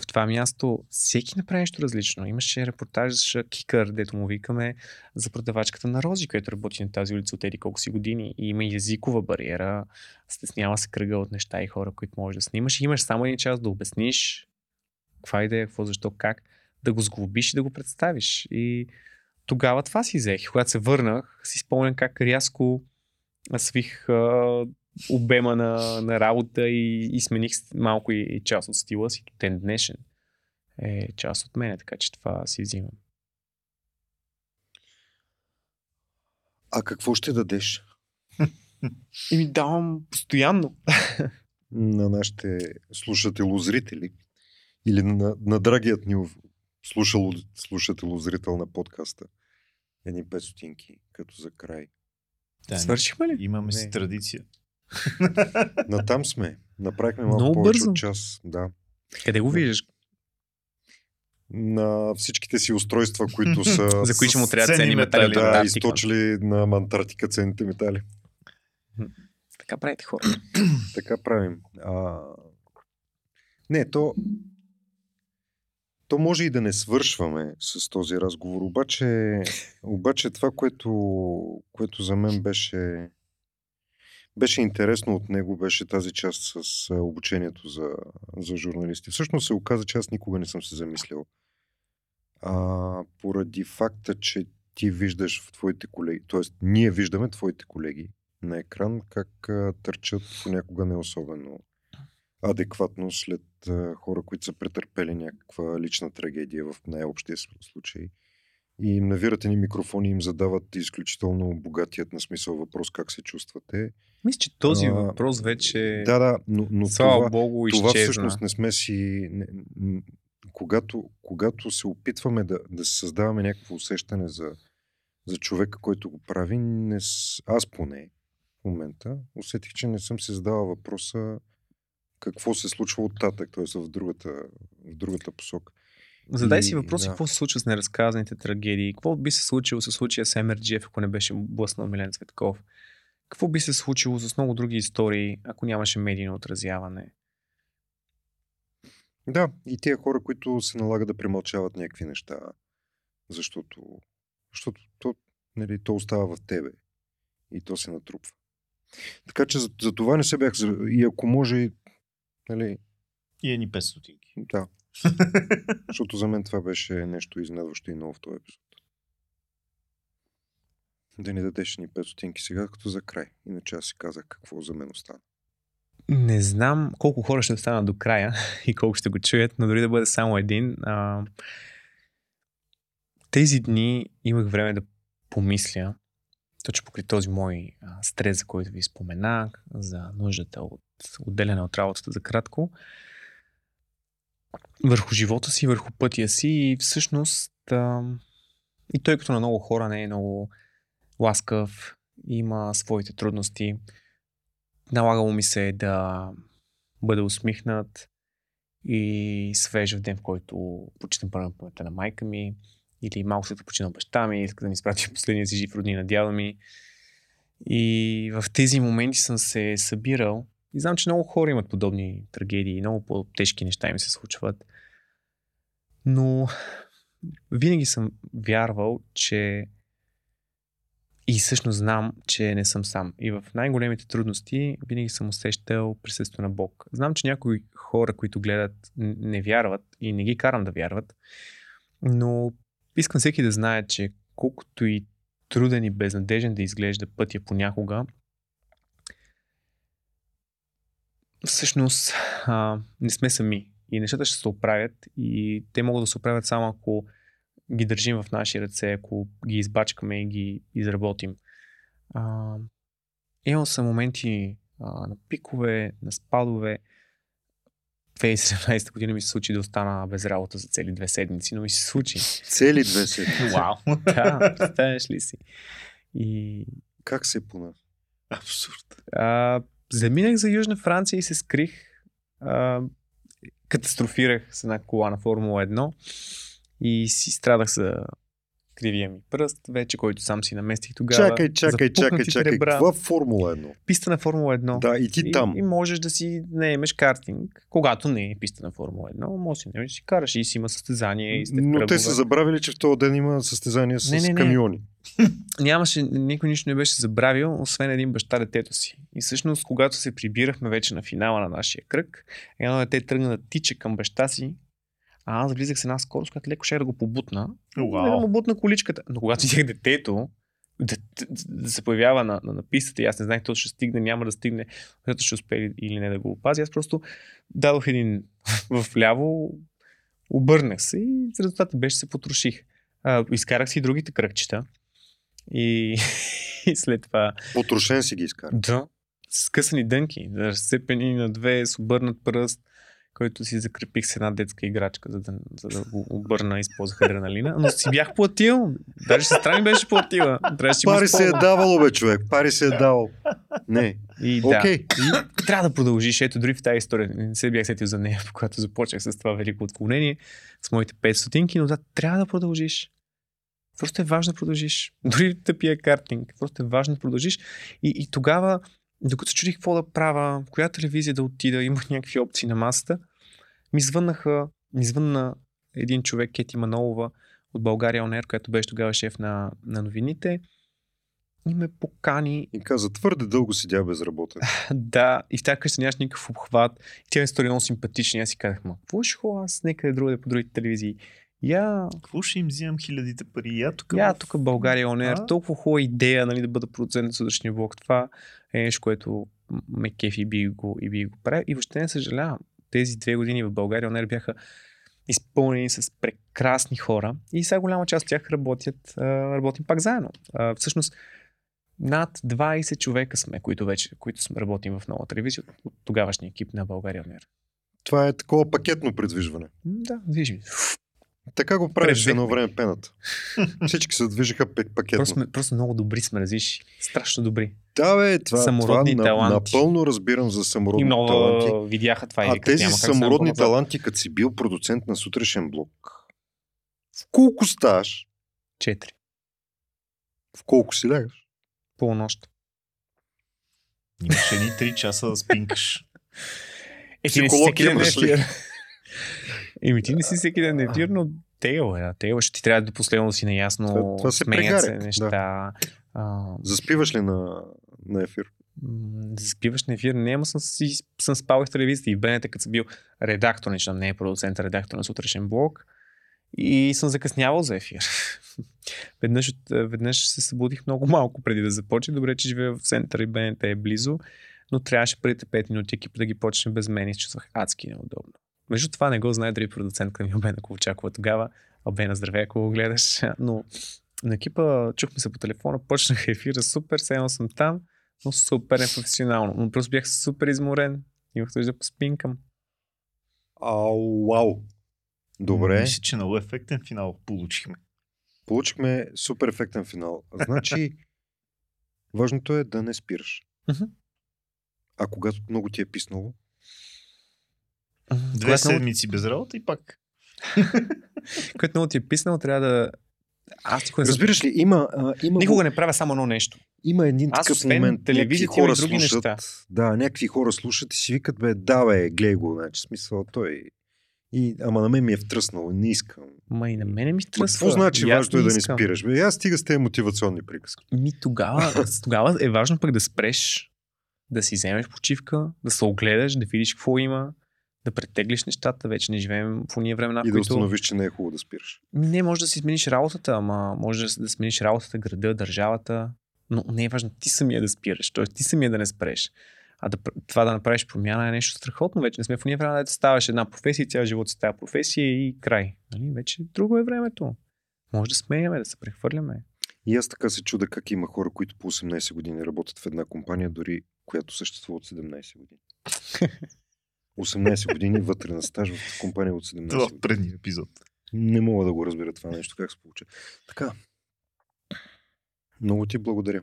това място. Всеки направи нещо различно. Имаше репортаж за Кикър, дето му викаме, за продавачката на рози, която работи на тази улица от еди колко си години и има езикова бариера, стеснява се кръга от неща и хора, които можеш да снимаш. И имаш само един час да обясниш каква идея, какво, защо, как, да го сглобиш и да го представиш. И тогава това си взех. Когато се върнах, си спомням как рязко свих обема на работа и смених малко и част от стила си. Тен днешен е част от мене, така че това си взимам. А какво ще дадеш? И ми давам постоянно. На нашите слушателозрители или на драгият ни слушателозрител на подкаста. Едни 5 стотинки, като за край. Да, свършихме ли? Имаме си традиция. Натам сме. Направихме малко много повече бързо. От час. Да. Къде го виждаш? На всичките си устройства, които са... За които му трябва ценни метали. Да, източили на Антарктика ценните метали. Така правите хора. Така правим. Не, то може и да не свършваме с този разговор, обаче това, което за мен беше интересно от него, беше тази част с обучението за журналисти. Всъщност се оказа, че аз никога не съм се замислял. Поради факта, че ти виждаш в твоите колеги, т.е. ние виждаме твоите колеги на екран, как търчат понякога не особено адекватно след хора, които са претърпели някаква лична трагедия в най-общия случай. И им навират ни микрофони, им задават изключително богатият на смисъл въпрос как се чувствате. Мисля, че този въпрос вече... Да, но слава Богу, изчезна. Това всъщност не сме си... Когато се опитваме да се създаваме някакво усещане за човека, който го прави, аз поне в момента усетих, че не съм се задавал въпроса какво се случва оттатък, т.е. в другата посока. Задай си въпроси, какво се случва с неразказаните трагедии, какво би се случило с случая с МРДФ, ако не беше блъснал Милен Цветков, какво би се случило с много други истории, ако нямаше медийно отразяване. Да, и тия хора, които се налага да премълчават някакви неща, защото то остава в тебе и то се натрупва. Така че за това не се бях, и ако може... И едни 5 стотинки. Да. Защото за мен това беше нещо изненадващо и ново в този епизод. Да ни дадеш ни 5 стотинки сега, като за край. Иначе аз си казах какво за мен остана. Не знам колко хора ще останат до края и колко ще го чуят, но дори да бъде само един. Тези дни имах време да помисля, точно покрай този мой стрес, за който ви споменах, за нуждата от отделяне от работата за кратко, върху живота си, върху пътя си и всъщност и той като на много хора не е много ласкав, има своите трудности. Налагало ми се да бъда усмихнат и свеж в ден, в който почитам първен паметта на майка ми или малко след почина баща ми, иска да ми изпрати последния си жив роднина дядо ми. И в тези моменти съм се събирал и знам, че много хора имат подобни трагедии, много по-тежки неща им се случват. Но винаги съм вярвал, че И всъщност знам, че не съм сам. И в най-големите трудности винаги съм усещал присъствието на Бог. Знам, че някои хора, които гледат, не вярват и не ги карам да вярват, но искам всеки да знае, че колкото и труден и безнадежен да изглежда пътя понякога, всъщност не сме сами. И нещата ще се оправят и те могат да се оправят само ако ги държим в наши ръце, ако ги избачкаме и ги изработим. Имал съм моменти на пикове, на спадове. 2017 година ми се случи да остана без работа за цели 2 седмици, но ми се случи. Цели 2 седмици? Вау, да, представяш ли си? И... Как се пона? Абсурд. Заминах за Южна Франция и се скрих. Катастрофирах с една кола на Формула 1 и си страдах за кривия ми пръст, вече който сам си наместих тогава. Чакай. Това Формула 1. Писта на Формула 1. Да, и ти там. И можеш да си наемеш картинг, когато не е писта на Формула 1, можеш да си караш и си има състезание. И но кръгове. Те са забравили, че в този ден има състезание с камиони. Нямаше, никой нищо не беше забравил, освен един баща детето си. И всъщност, когато се прибирахме вече на финала на нашия кръг, едно дете тръгна да тича към баща си, а аз влизах с една скорост, която леко ще да го побутна. Wow. Да му бутна количката. Но когато видях детето да се появява на пистата и аз не знаех то ще стигне, няма да стигне, защото ще успее или не да го опази. Аз просто дадох един в ляво, обърнах се и резултатът беше се потроших. Изкарах си и другите кръгчета. И след това... Потрошен си ги изкарах. Да. С късани дънки, разцепени на 2, с обърнат пръст, който си закрепих с една детска играчка, за да го обърна, използвах адреналина. Но си бях платил. Даже сестра ми беше платила. Пари се е давало, бе, човек. Пари се е давал. Не. И okay. Да. И трябва да продължиш. Ето, дори в тази история не се бях сетил за нея, когато започнах с това велико отклонение, с моите 5 стотинки, но да, трябва да продължиш. Просто е важно да продължиш. Дори тъпия картинг. Просто е важно да продължиш. И тогава, докато се чудих какво да правя, в коя телевизия да отида, имах някакви опции на масата, ми звънна един човек, Кети Манолова от България ОНР, която беше тогава шеф на новините, и ме покани. И каза, твърде дълго седя безработен. Да, и в тази къща нямаш никакъв обхват. И тя ми стори много симпатична. И аз си казах, какво ще хова аз некъде другаде по другите телевизии? Какво ще им взимам хилядите пари? Я тук в България ОНР, толкова хубава идея, нали, да бъда продуцент на сутрешния блок. Това е нещо, което ме кефи и би го правил. И въобще не съжалявам. Тези 2 години в България ОНР бяха изпълнени с прекрасни хора и сега голяма част от тях работим пак заедно. Всъщност над 20 човека сме, които работим в Нова телевизия от тогавашния екип на България ОНР. Това е такова пакетно предвижване. Да, движим. Така го правиш едно време пената. Всички се движиха пакетно. Просто много добри сме, разиш. Страшно добри. Да, бе, това напълно разбирам за самородни таланти. И много видяха това. А тези самородни таланти, като си бил продуцент на сутрешен блок, в колко ставаш? 4. В колко си лягаш? Полунощ. Имаш едни 3 часа да спинкаш. Психолог имаш ли? Еми ти не си всеки ден нетир, но тега, ще ти трябва да последно си наясно, сменят се неща. Да. Заспиваш ли на ефир? Заспиваш на ефир? Не, ама съм спал в телевизията и в БНТ, като съм бил редактор, неща, не е продуцент, редактор на сутрешен блок и съм закъснявал за ефир. Веднъж се събудих много малко преди да започне. Добре, че живея в центъра и БНТ е близо, но трябваше първите 5 минути екипа да ги почне без мен и се чувствах адски неудобно. Между това не го знае дори продуцентка ми Албена Ковачакова тогава. Албена, здравей, ако го гледаш. Но на екипа чухме се по телефона, почнах ефира супер, сега съм там, но супер непрофесионално. Но просто бях супер изморен, имах този да поспинкам. Вау! Добре. Мисля, че много ефектен финал получихме. Получихме супер ефектен финал. Значи, важното е да не спираш. А когато много ти е писнало, 2 седмици без работа и пак. Което много ти е писнало, трябва да... Разбираш ли, има... Никога не правя само едно нещо. Има един такъв момент. Някакви хора слушат. Да, някакви хора слушат и си викат, бе, гледай го, значи, смисъл, той И, ама на мен ми е втръснало, не искам. Ма и на мене ми тръсва. Какво значи важно е да не спираш? Бе, аз стига с тези мотивационни приказки. Ми тогава е важно пък да спреш, да си вземеш почивка, да се огледаш, да видиш какво има, да претеглиш нещата, вече не живеем в уния времена. И да установиш, че не е хубаво да спираш. Не, може да си смениш работата, ама може да смениш работата, града, държавата, но не е важно ти самия да спираш, т.е. ти самия да не спреш. А това да направиш промяна е нещо страхотно. Вече не сме в уния време да ставаш една професия, цял живот си тази професия и край. Нали? Вече друго е времето. Може да сменяме, да се прехвърляме. И аз така се чуда как има хора, които по 18 години работят в една компания, дори която съществува от 17 години. 18 години вътре на стаж в компания от 17 години. Това в предния епизод. Не мога да го разбера това нещо, как се получи. Така, много ти благодаря.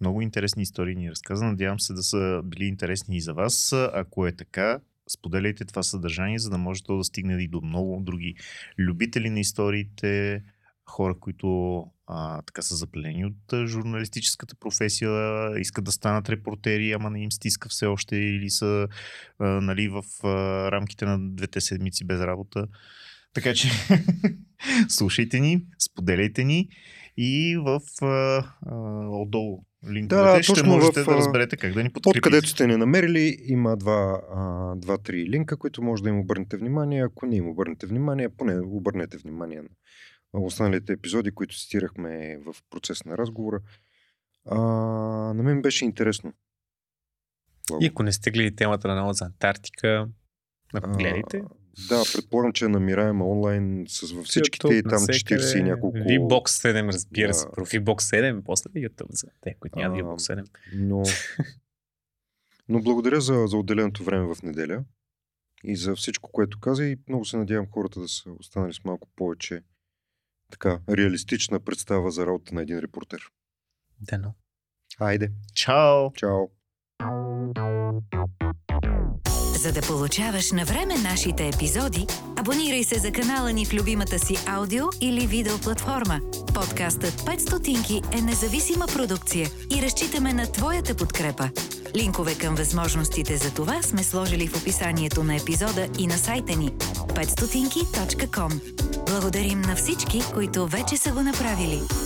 Много интересни истории ни разказа. Надявам се да са били интересни и за вас. Ако е така, споделяйте това съдържание, за да може то да стигне и до много други любители на историите, хора, които така са запалени от журналистическата професия, искат да станат репортери, ама не им стиска все още или са нали, в рамките на 2 седмици без работа. Така че слушайте ни, споделяйте ни и в отдолу линковете ще можете да разберете как да ни подкрепите. Откъдето сте ни намерили, има 2-3 линка, които може да им обърнете внимание. Ако не им обърнете внимание, поне обърнете внимание на останалите епизоди, които цитирахме в процес на разговора. На мен беше интересно. И ако не сте гледали темата на Нова за Антарктика, гледайте. Да, предполагам, че намираем онлайн с във всичките YouTube, и там 40 и няколко... ВИБОКС 7, разбира се. ВИБОКС 7, после YouTube за те, които няма ВИБОКС 7. Но благодаря за отделеното време в неделя и за всичко, което каза, и много се надявам хората да са останали с малко повече така реалистична представа за работа на един репортер. Да, но. Айде. Чао! Чао! За да получаваш навреме нашите епизоди, абонирай се за канала ни в любимата си аудио или видео платформа. Подкастът 5 стотинки е независима продукция и разчитаме на твоята подкрепа. Линкове към възможностите за това сме сложили в описанието на епизода и на сайта ни 5stotinki.com. Благодарим на всички, които вече са го направили.